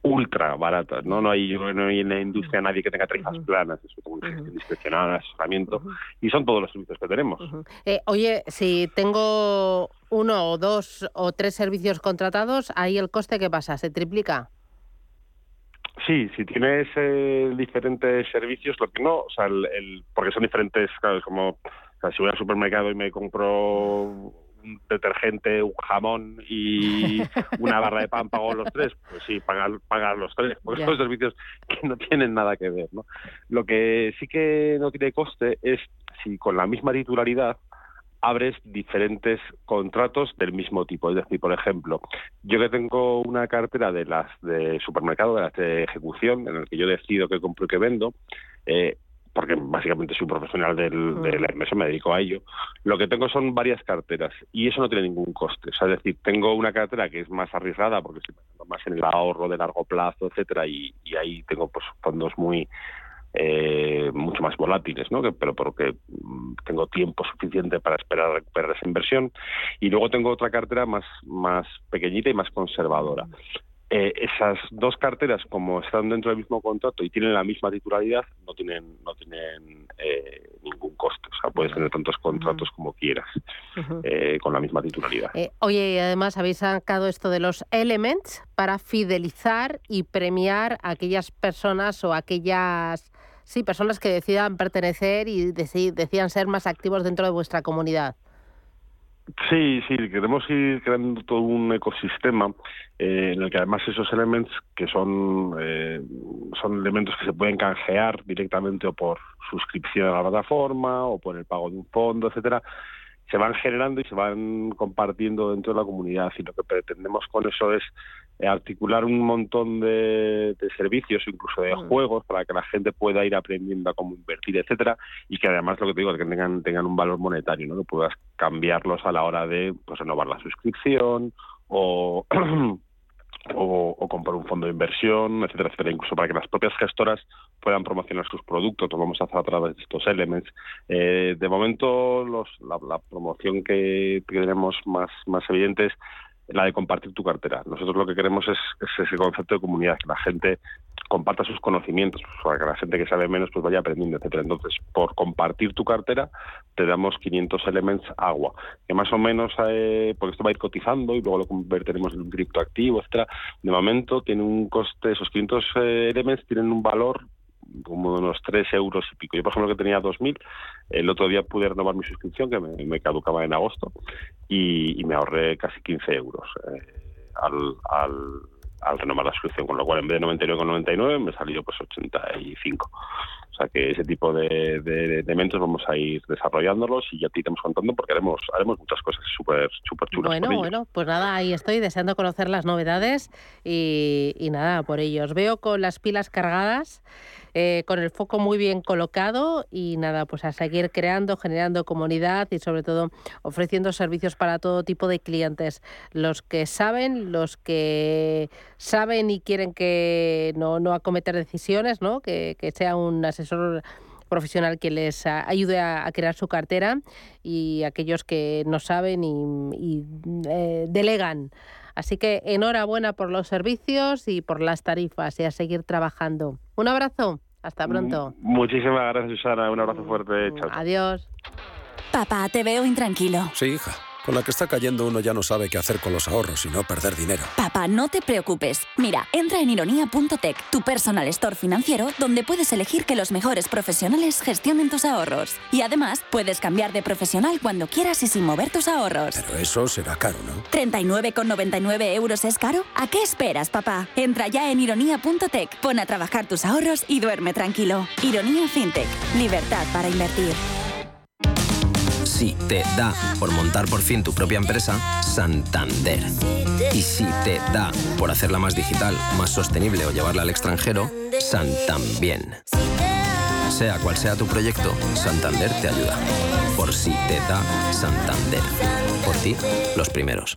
ultra baratas, ¿no? No hay en la industria nadie que tenga tarifas planas, es un discrecional, asesoramiento, y son todos los servicios que tenemos. Oye, si tengo uno o dos o tres servicios contratados, ¿ahí el coste qué pasa? ¿Se triplica? Sí, si tienes diferentes servicios, lo que no, o sea, porque son diferentes, claro, es como, o sea, si voy al supermercado y me compro un detergente, un jamón y una barra de pan, ¿pago los tres? Pues sí, pagar los tres, porque son servicios que no tienen nada que ver, ¿no? Lo que sí que no tiene coste es si con la misma titularidad abres diferentes contratos del mismo tipo. Es decir, por ejemplo, yo que tengo una cartera de las de supermercado, de las de ejecución, en el que yo decido qué compro y qué vendo, porque básicamente soy profesional de la empresa, me dedico a ello. Lo que tengo son varias carteras y eso no tiene ningún coste. O sea, es decir, tengo una cartera que es más arriesgada porque estoy más en el ahorro de largo plazo, etcétera, y ahí tengo pues fondos muy mucho más volátiles, ¿no? Pero porque tengo tiempo suficiente para esperar a recuperar esa inversión. Y luego tengo otra cartera más pequeñita y más conservadora. Esas dos carteras, como están dentro del mismo contrato y tienen la misma titularidad, no tienen ningún coste. O sea, puedes tener tantos contratos como quieras con la misma titularidad. Oye, y además habéis sacado esto de los Elements para fidelizar y premiar a aquellas personas o aquellas personas que decidan pertenecer y decidan ser más activos dentro de vuestra comunidad. Sí, queremos ir creando todo un ecosistema en el que además esos elements, que son elementos que se pueden canjear directamente o por suscripción a la plataforma o por el pago de un fondo, etcétera, se van generando y se van compartiendo dentro de la comunidad. Y lo que pretendemos con eso es articular un montón de servicios, incluso de juegos, para que la gente pueda ir aprendiendo a cómo invertir, etcétera, y que además, lo que te digo, que tengan un valor monetario, ¿no? Que puedas cambiarlos a la hora de pues renovar la suscripción o comprar un fondo de inversión, etcétera, etcétera, incluso para que las propias gestoras puedan promocionar sus productos. Lo vamos a hacer a través de estos elements. De momento, la promoción que tenemos más evidente es la de compartir tu cartera. Nosotros lo que queremos es ese concepto de comunidad, que la gente comparta sus conocimientos, para que la gente que sabe menos pues vaya aprendiendo, etcétera. Entonces, por compartir tu cartera, te damos 500 elements agua, que más o menos, porque esto va a ir cotizando y luego lo convertiremos en un criptoactivo, etcétera. De momento tiene un coste, esos 500 elements tienen un valor como de unos 3 euros y pico. Yo, por ejemplo, que tenía 2.000, el otro día pude renovar mi suscripción, que me caducaba en agosto, y me ahorré casi 15 euros al renovar la suscripción, con lo cual en vez de 99,99 me salió pues 85. O sea que ese tipo de elementos vamos a ir desarrollándolos y ya te iremos contando, porque haremos muchas cosas súper chulas. Bueno, pues nada, ahí estoy deseando conocer las novedades y nada, por ello. Os veo con las pilas cargadas, con el foco muy bien colocado y nada, pues a seguir creando, generando comunidad y sobre todo ofreciendo servicios para todo tipo de clientes. Los que saben, y quieren que no acometer decisiones, ¿no? Que sea un asesor profesional que les ayude a crear su cartera, y aquellos que no saben y delegan. Así que enhorabuena por los servicios y por las tarifas, y a seguir trabajando. Un abrazo, hasta pronto. Muchísimas gracias, Susana, un abrazo fuerte. Chao. Adiós. Papá, te veo intranquilo. Sí, hija. Con la que está cayendo uno ya no sabe qué hacer con los ahorros y no perder dinero. Papá, no te preocupes. Mira, entra en ironía.tech, tu personal store financiero, donde puedes elegir que los mejores profesionales gestionen tus ahorros. Y además, puedes cambiar de profesional cuando quieras y sin mover tus ahorros. Pero eso será caro, ¿no? ¿39,99 euros es caro? ¿A qué esperas, papá? Entra ya en ironía.tech, pon a trabajar tus ahorros y duerme tranquilo. Ironía Fintech, libertad para invertir. Si te da por montar por fin tu propia empresa, Santander. Y si te da por hacerla más digital, más sostenible o llevarla al extranjero, Santambién. Sea cual sea tu proyecto, Santander te ayuda. Por si te da, Santander. Por ti, los primeros.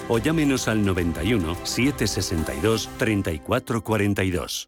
o llámenos al 91 762 3442.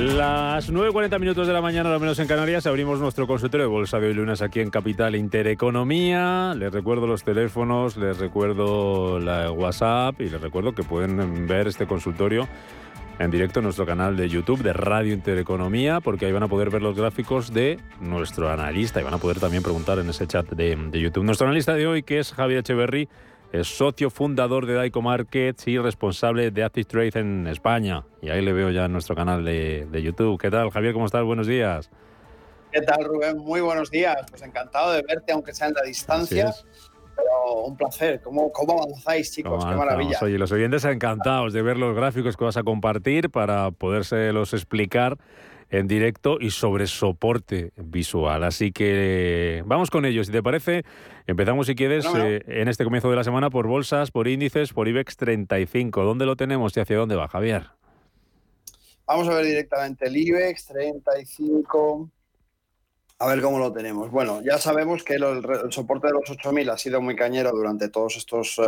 Las 9:40 minutos de la mañana, al menos en Canarias, abrimos nuestro consultorio de bolsa de hoy lunes aquí en Capital Intereconomía. Les recuerdo los teléfonos, les recuerdo la WhatsApp y les recuerdo que pueden ver este consultorio en directo en nuestro canal de YouTube de Radio Intereconomía, porque ahí van a poder ver los gráficos de nuestro analista y van a poder también preguntar en ese chat de YouTube. Nuestro analista de hoy, que es Javier Echeverri, es socio fundador de Daico Markets y responsable de Active Trade en España. Y ahí le veo ya en nuestro canal de YouTube. ¿Qué tal, Javier? ¿Cómo estás? Buenos días. ¿Qué tal, Rubén? Muy buenos días. Pues encantado de verte, aunque sea en la distancia. Pero un placer. ¿Cómo avanzáis, chicos? Qué maravilla. Oye, los oyentes encantados de ver los gráficos que vas a compartir para podérselos explicar en directo y sobre soporte visual. Así que vamos con ello, si te parece. Empezamos, si quieres, en este comienzo de la semana por bolsas, por índices, por IBEX 35. ¿Dónde lo tenemos y hacia dónde va, Javier? Vamos a ver directamente el IBEX 35. A ver cómo lo tenemos. Bueno, ya sabemos que el soporte de los 8.000 ha sido muy cañero durante todos estos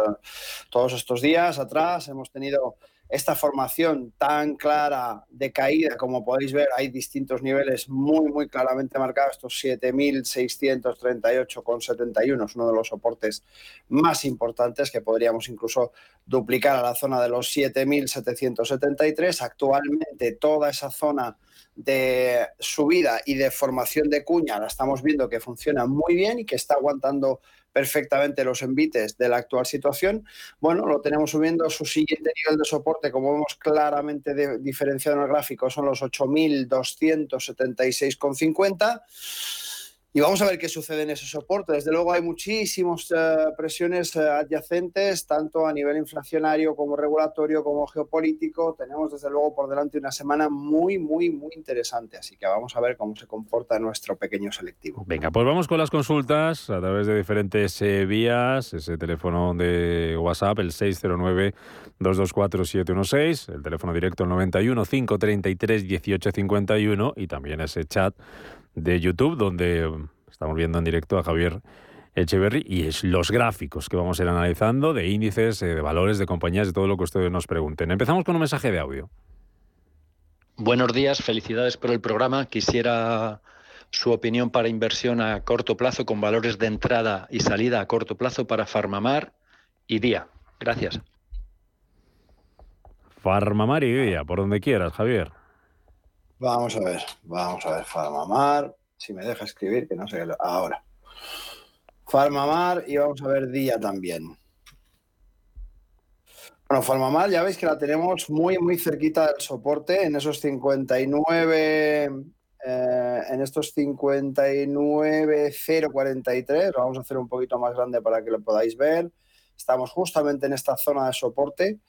días atrás. Hemos tenido esta formación tan clara de caída, como podéis ver, hay distintos niveles muy, muy claramente marcados. Estos 7.638,71 es uno de los soportes más importantes, que podríamos incluso duplicar a la zona de los 7.773. Actualmente toda esa zona de subida y de formación de cuña la estamos viendo que funciona muy bien y que está aguantando perfectamente los envites de la actual situación. Bueno, lo tenemos subiendo. Su siguiente nivel de soporte, como vemos claramente diferenciado en el gráfico, son los 8.276,50. Y vamos a ver qué sucede en ese soporte. Desde luego hay muchísimas presiones adyacentes, tanto a nivel inflacionario como regulatorio como geopolítico. Tenemos desde luego por delante una semana muy, muy, muy interesante. Así que vamos a ver cómo se comporta nuestro pequeño selectivo. Venga, pues vamos con las consultas a través de diferentes vías. Ese teléfono de WhatsApp, el 609-224-716, el teléfono directo, el 91-533-1851, y también ese chat de YouTube, donde estamos viendo en directo a Javier Echeverri y es los gráficos que vamos a ir analizando de índices, de valores, de compañías, de todo lo que ustedes nos pregunten. Empezamos con un mensaje de audio. Buenos días, felicidades por el programa. Quisiera su opinión para inversión a corto plazo con valores de entrada y salida a corto plazo para Farmamar y Día. Gracias. Farmamar y Día, por donde quieras, Javier. Vamos a ver, Farmamar, si me deja escribir, que no sé qué... Ahora. Farmamar y vamos a ver Día también. Bueno, Farmamar ya veis que la tenemos muy, muy cerquita del soporte, en esos 59... en estos 59,043, lo vamos a hacer un poquito más grande para que lo podáis ver. Estamos justamente en esta zona de soporte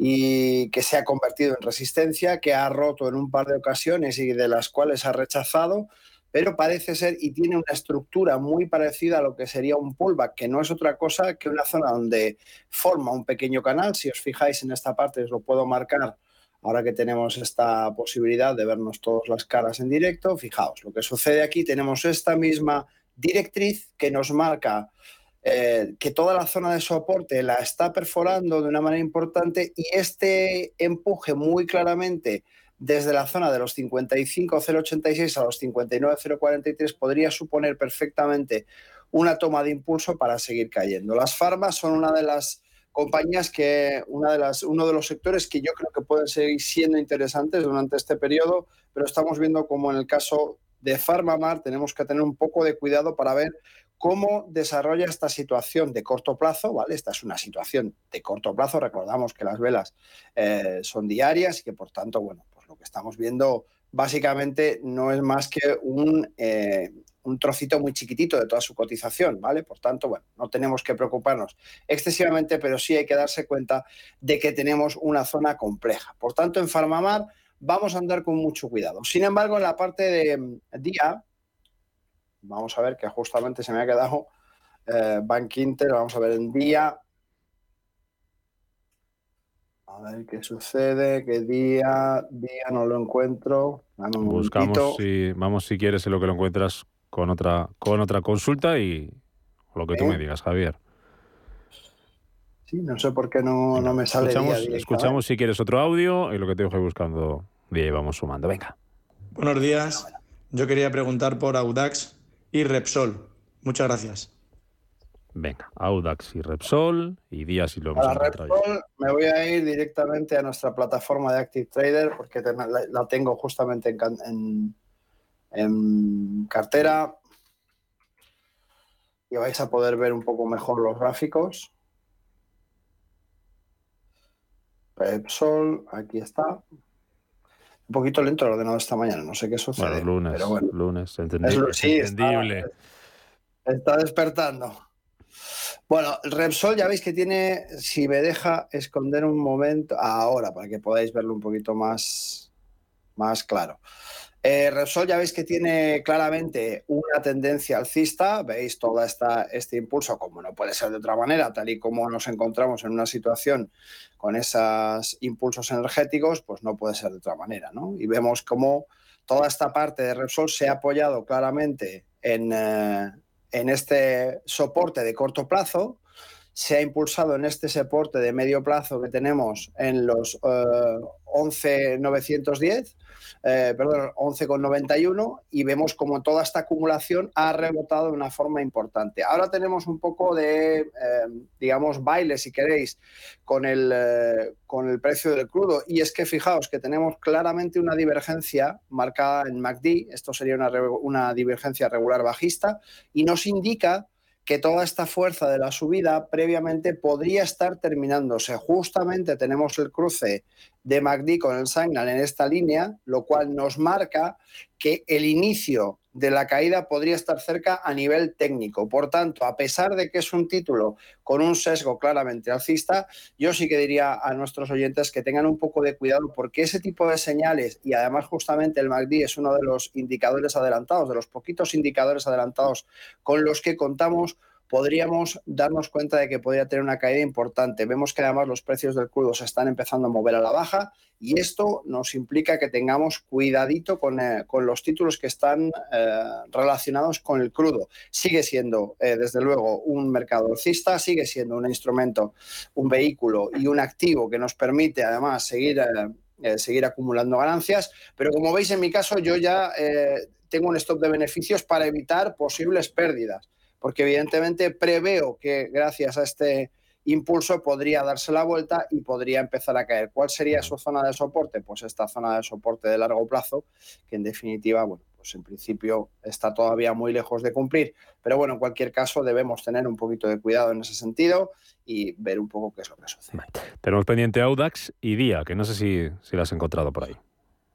y que se ha convertido en resistencia, que ha roto en un par de ocasiones y de las cuales ha rechazado, pero parece ser y tiene una estructura muy parecida a lo que sería un pullback, que no es otra cosa que una zona donde forma un pequeño canal. Si os fijáis en esta parte, os lo puedo marcar. Ahora que tenemos esta posibilidad de vernos todas las caras en directo, fijaos, lo que sucede aquí, tenemos esta misma directriz que nos marca que toda la zona de soporte la está perforando de una manera importante y este empuje muy claramente desde la zona de los 55,086 a los 59,043 podría suponer perfectamente una toma de impulso para seguir cayendo. Las farmas son una de las compañías que uno de los sectores que yo creo que pueden seguir siendo interesantes durante este periodo, pero estamos viendo como en el caso de Farmamar tenemos que tener un poco de cuidado para ver cómo desarrolla esta situación de corto plazo, ¿vale? Esta es una situación de corto plazo, recordamos que las velas son diarias y que por tanto, bueno, pues lo que estamos viendo básicamente no es más que un trocito muy chiquitito de toda su cotización, ¿vale? Por tanto, bueno, no tenemos que preocuparnos excesivamente, pero sí hay que darse cuenta de que tenemos una zona compleja. Por tanto, en Farmamar vamos a andar con mucho cuidado. Sin embargo, en la parte de Día, vamos a ver que justamente se me ha quedado Bank Inter, vamos a ver en Día. A ver qué sucede, qué día no lo encuentro. Buscamos, vamos si quieres en lo que lo encuentras con otra consulta y lo que tú me digas, Javier. Sí, no sé por qué no me sale día. Escuchamos si quieres otro audio y lo que te voy buscando día y vamos sumando. Venga. Buenos días. Yo quería preguntar por Audax y Repsol. Muchas gracias. Venga, Audax y Repsol y Díaz y lo hemos encontrado. Para Repsol me voy a ir directamente a nuestra plataforma de Active Trader porque la tengo justamente en cartera y vais a poder ver un poco mejor los gráficos. Repsol, aquí está. Un poquito lento el ordenador esta mañana, no sé qué sucede. Bueno, lunes, pero bueno, lunes, entendible. Sí, entendible. Está despertando. Bueno, Repsol ya veis que tiene, si me deja esconder un momento, ahora para que podáis verlo un poquito más claro. Repsol ya veis que tiene claramente una tendencia alcista, veis todo este impulso, como no puede ser de otra manera, tal y como nos encontramos en una situación con esos impulsos energéticos, pues no puede ser de otra manera, ¿no? Y vemos cómo toda esta parte de Repsol se ha apoyado claramente en este soporte de corto plazo, se ha impulsado en este soporte de medio plazo que tenemos en los 11,91 y vemos como toda esta acumulación ha rebotado de una forma importante. Ahora tenemos un poco de, digamos, baile, si queréis, con el precio del crudo y es que fijaos que tenemos claramente una divergencia marcada en MACD, esto sería una divergencia regular bajista y nos indica que toda esta fuerza de la subida previamente podría estar terminándose. Justamente tenemos el cruce de MACD con el Signal en esta línea, lo cual nos marca que el inicio de la caída podría estar cerca a nivel técnico. Por tanto, a pesar de que es un título con un sesgo claramente alcista, yo sí que diría a nuestros oyentes que tengan un poco de cuidado porque ese tipo de señales, y además justamente el MACD es uno de los indicadores adelantados, de los poquitos indicadores adelantados con los que contamos, podríamos darnos cuenta de que podría tener una caída importante. Vemos que además los precios del crudo se están empezando a mover a la baja y esto nos implica que tengamos cuidadito con los títulos que están relacionados con el crudo. Sigue siendo, desde luego, un mercado alcista, sigue siendo un instrumento, un vehículo y un activo que nos permite además seguir acumulando ganancias, pero como veis en mi caso yo ya tengo un stop de beneficios para evitar posibles pérdidas. Porque evidentemente preveo que gracias a este impulso, podría darse la vuelta y podría empezar a caer. ¿Cuál sería su zona de soporte? Pues esta zona de soporte de largo plazo, que en definitiva, bueno, pues en principio está todavía muy lejos de cumplir. Pero bueno, en cualquier caso debemos tener un poquito de cuidado en ese sentido y ver un poco qué es lo que sucede. Tenemos pendiente Audax y Día, que no sé si la has encontrado por ahí.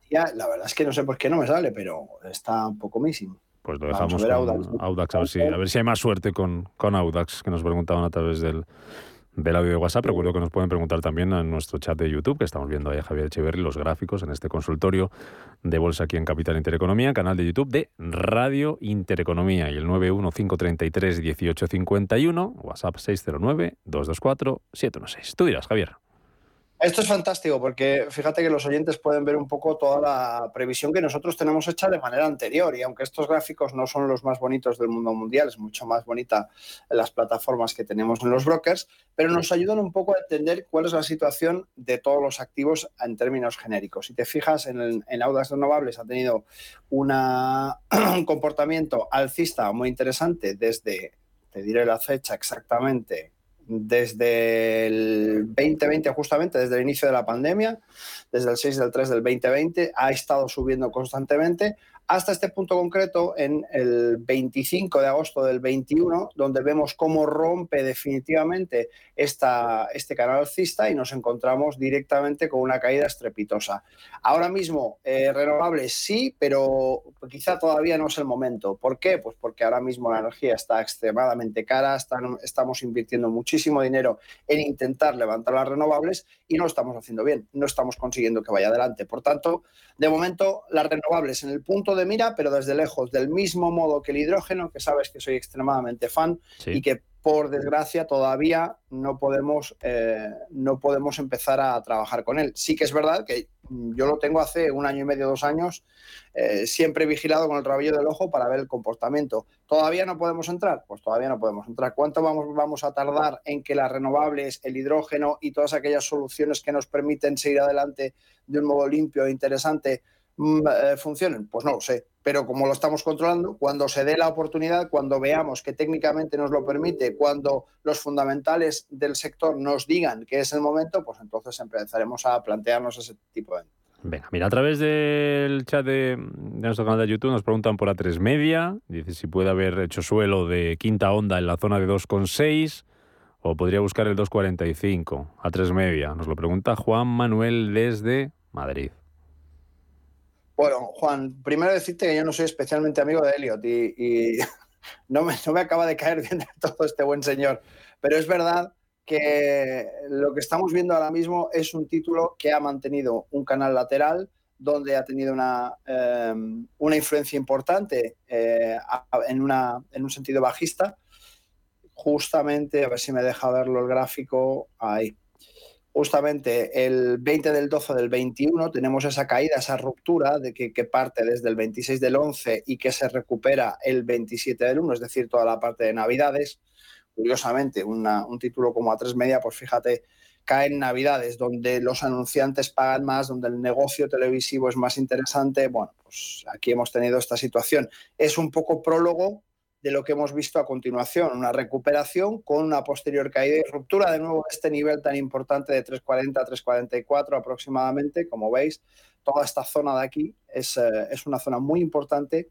Día, la verdad es que no sé por qué no me sale, pero está un poco mísimo. Pues lo dejamos con Audax, a ver si hay más suerte con Audax, que nos preguntaban a través del audio de WhatsApp. Recuerdo que nos pueden preguntar también en nuestro chat de YouTube, que estamos viendo ahí a Javier Echeverri, los gráficos en este consultorio de bolsa aquí en Capital Intereconomía, canal de YouTube de Radio Intereconomía, y el 915331851, WhatsApp 609224716. Tú dirás, Javier. Esto es fantástico porque fíjate que los oyentes pueden ver un poco toda la previsión que nosotros tenemos hecha de manera anterior, y aunque estos gráficos no son los más bonitos del mundo mundial, es mucho más bonita las plataformas que tenemos en los brokers, pero nos ayudan un poco a entender cuál es la situación de todos los activos en términos genéricos. Si te fijas en Audax Renovables, ha tenido un comportamiento alcista muy interesante desde, te diré la fecha exactamente, desde el 2020, justamente desde el inicio de la pandemia, desde el 6/3/2020, ha estado subiendo constantemente hasta este punto concreto en el 25 de agosto del 21, donde vemos cómo rompe definitivamente este canal alcista y nos encontramos directamente con una caída estrepitosa. Ahora mismo, renovables sí, pero quizá todavía no es el momento. ¿Por qué? Pues porque ahora mismo la energía está extremadamente cara, estamos invirtiendo muchísimo dinero en intentar levantar las renovables y no lo estamos haciendo bien, no estamos consiguiendo que vaya adelante. Por tanto, de momento, las renovables en el punto de mira, pero desde lejos, del mismo modo que el hidrógeno, que sabes que soy extremadamente fan, sí, y que por desgracia todavía no podemos empezar a trabajar con él. Sí que es verdad que yo lo tengo hace 1 año y medio, 2 años, siempre vigilado con el rabillo del ojo para ver el comportamiento. ¿Todavía no podemos entrar? Pues todavía no podemos entrar. ¿Cuánto vamos a tardar en que las renovables, el hidrógeno y todas aquellas soluciones que nos permiten seguir adelante de un modo limpio e interesante funcionen? Pues no lo sé, pero como lo estamos controlando, cuando se dé la oportunidad, cuando veamos que técnicamente nos lo permite, cuando los fundamentales del sector nos digan que es el momento, pues entonces empezaremos a plantearnos ese tipo de... Venga, mira, a través del chat de nuestro canal de YouTube nos preguntan por A3 Media, dice si puede haber hecho suelo de quinta onda en la zona de 2,6 o podría buscar el 2,45. A3 Media, nos lo pregunta Juan Manuel desde Madrid. Bueno, Juan, primero decirte que yo no soy especialmente amigo de Elliot y no me acaba de caer bien de todo este buen señor, pero es verdad que lo que estamos viendo ahora mismo es un título que ha mantenido un canal lateral donde ha tenido una influencia importante en un sentido bajista. Justamente, a ver si me deja verlo el gráfico, ahí. Justamente el 20/12/21 tenemos esa caída, esa ruptura de que parte desde el 26/11 y que se recupera el 27/1, es decir, toda la parte de Navidades. Curiosamente, un título como A3 Media, pues fíjate, cae en Navidades, donde los anunciantes pagan más, donde el negocio televisivo es más interesante. Bueno, pues aquí hemos tenido esta situación. Es un poco prólogo de lo que hemos visto a continuación, una recuperación con una posterior caída y ruptura de nuevo este nivel tan importante de 3.40, 3.44 aproximadamente. Como veis, toda esta zona de aquí es una zona muy importante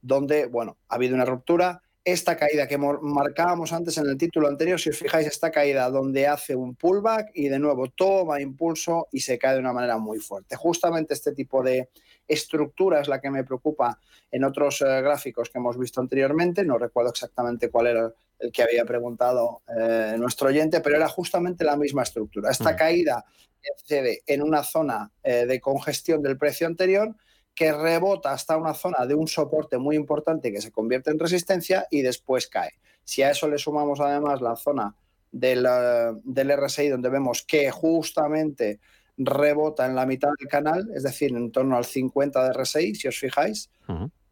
donde, bueno, ha habido una ruptura. Esta caída que marcábamos antes en el título anterior, si os fijáis, esta caída donde hace un pullback y de nuevo toma impulso y se cae de una manera muy fuerte. Justamente este tipo de estructura es la que me preocupa en otros gráficos que hemos visto anteriormente. No recuerdo exactamente cuál era el que había preguntado nuestro oyente, pero era justamente la misma estructura. Esta caída cede en una zona de congestión del precio anterior, que rebota hasta una zona de un soporte muy importante que se convierte en resistencia y después cae. Si a eso le sumamos además la zona del RSI, donde vemos que justamente rebota en la mitad del canal, es decir, en torno al 50 de RSI, si os fijáis,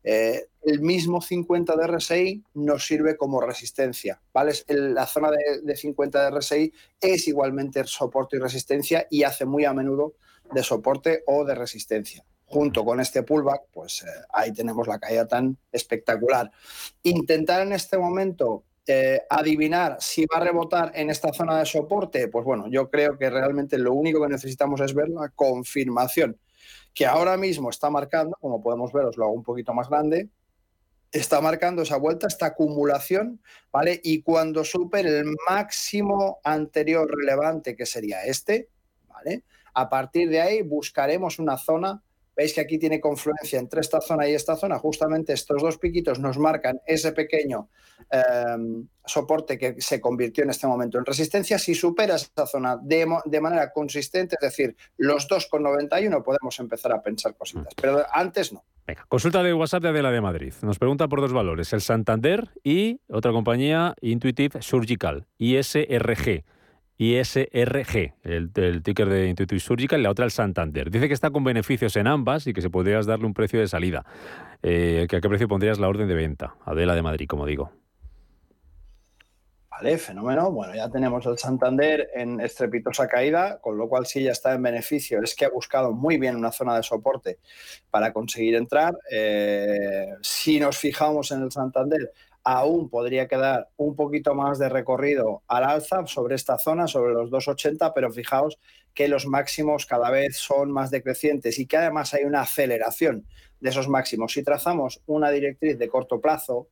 el mismo 50 de RSI nos sirve como resistencia, ¿vale? La zona de 50 de RSI es igualmente soporte y resistencia y hace muy a menudo de soporte o de resistencia. Junto con este pullback, pues ahí tenemos la caída tan espectacular. Intentar en este momento Adivinar si va a rebotar en esta zona de soporte, pues bueno, yo creo que realmente lo único que necesitamos es ver la confirmación, que ahora mismo está marcando, como podemos ver, os lo hago un poquito más grande, está marcando esa vuelta, esta acumulación, ¿vale? Y cuando supere el máximo anterior relevante, que sería este, ¿vale? A partir de ahí buscaremos una zona. Veis que aquí tiene confluencia entre esta zona y esta zona. Justamente estos dos piquitos nos marcan ese pequeño soporte que se convirtió en este momento en resistencia. Si supera esa zona de manera consistente, es decir, los 2,91, podemos empezar a pensar cositas. Pero antes no. Venga, consulta de WhatsApp de Adela de Madrid. Nos pregunta por dos valores, el Santander y otra compañía, Intuitive Surgical, ISRG. ISRG, el ticker de Intuitive Surgical, y la otra el Santander. Dice que está con beneficios en ambas y que se podrías darle un precio de salida. ¿A qué precio pondrías la orden de venta? Adela de Madrid, como digo. Vale, fenómeno. Bueno, ya tenemos el Santander en estrepitosa caída, con lo cual sí ya está en beneficio. Es que ha buscado muy bien una zona de soporte para conseguir entrar. Si nos fijamos en el Santander, aún podría quedar un poquito más de recorrido al alza sobre esta zona, sobre los 2,80, pero fijaos que los máximos cada vez son más decrecientes y que además hay una aceleración de esos máximos. Si trazamos una directriz de corto plazo,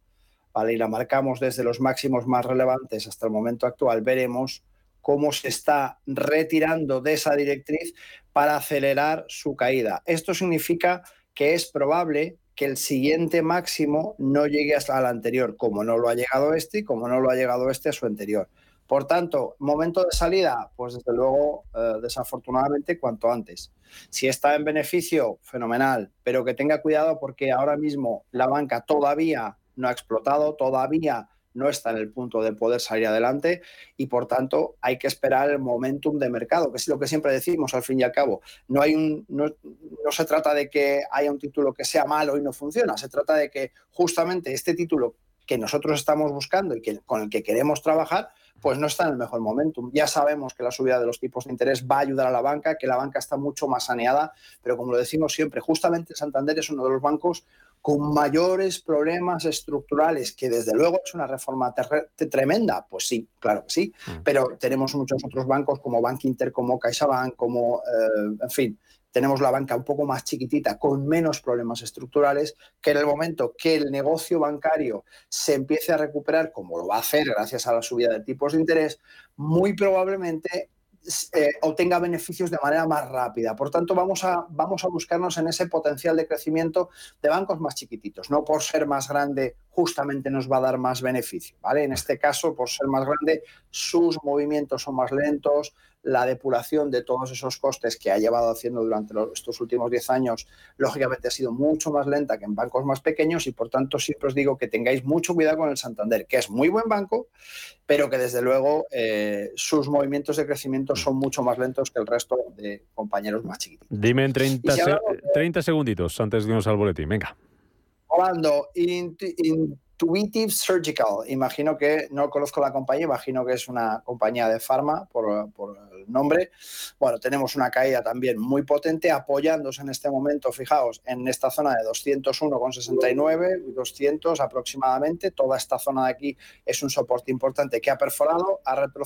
¿vale?, y la marcamos desde los máximos más relevantes hasta el momento actual, veremos cómo se está retirando de esa directriz para acelerar su caída. Esto significa que es probable que el siguiente máximo no llegue hasta el anterior, como no lo ha llegado este y como no lo ha llegado este a su anterior. Por tanto, momento de salida, pues desde luego, desafortunadamente, cuanto antes. Si está en beneficio, fenomenal, pero que tenga cuidado porque ahora mismo la banca todavía no ha explotado, todavía no está en el punto de poder salir adelante y, por tanto, hay que esperar el momentum de mercado, que es lo que siempre decimos al fin y al cabo. No se trata de que haya un título que sea malo y no funciona, se trata de que justamente este título que nosotros estamos buscando y que, con el que queremos trabajar, pues no está en el mejor momentum. Ya sabemos que la subida de los tipos de interés va a ayudar a la banca, que la banca está mucho más saneada, pero como lo decimos siempre, justamente Santander es uno de los bancos con mayores problemas estructurales, que desde luego es una reforma tremenda, pues sí, claro que sí, pero tenemos muchos otros bancos como Bank Inter, como CaixaBank, como, en fin, tenemos la banca un poco más chiquitita, con menos problemas estructurales, que en el momento que el negocio bancario se empiece a recuperar, como lo va a hacer gracias a la subida de tipos de interés, muy probablemente obtenga beneficios de manera más rápida. Por tanto, vamos a buscarnos en ese potencial de crecimiento de bancos más chiquititos. No por ser más grande justamente nos va a dar más beneficio, ¿vale? En este caso, por ser más grande, sus movimientos son más lentos, la depuración de todos esos costes que ha llevado haciendo durante estos últimos 10 años, lógicamente ha sido mucho más lenta que en bancos más pequeños y, por tanto, siempre os digo que tengáis mucho cuidado con el Santander, que es muy buen banco, pero que, desde luego, sus movimientos de crecimiento son mucho más lentos que el resto de compañeros más chiquitos. Dime en 30 segunditos antes de irnos al boletín. Venga. Hablando Intuitive Surgical, imagino que, no conozco la compañía, imagino que es una compañía de farma por el nombre. Bueno, tenemos una caída también muy potente, apoyándose en este momento, fijaos, en esta zona de 201,69, 200 aproximadamente. Toda esta zona de aquí es un soporte importante que ha perforado, ha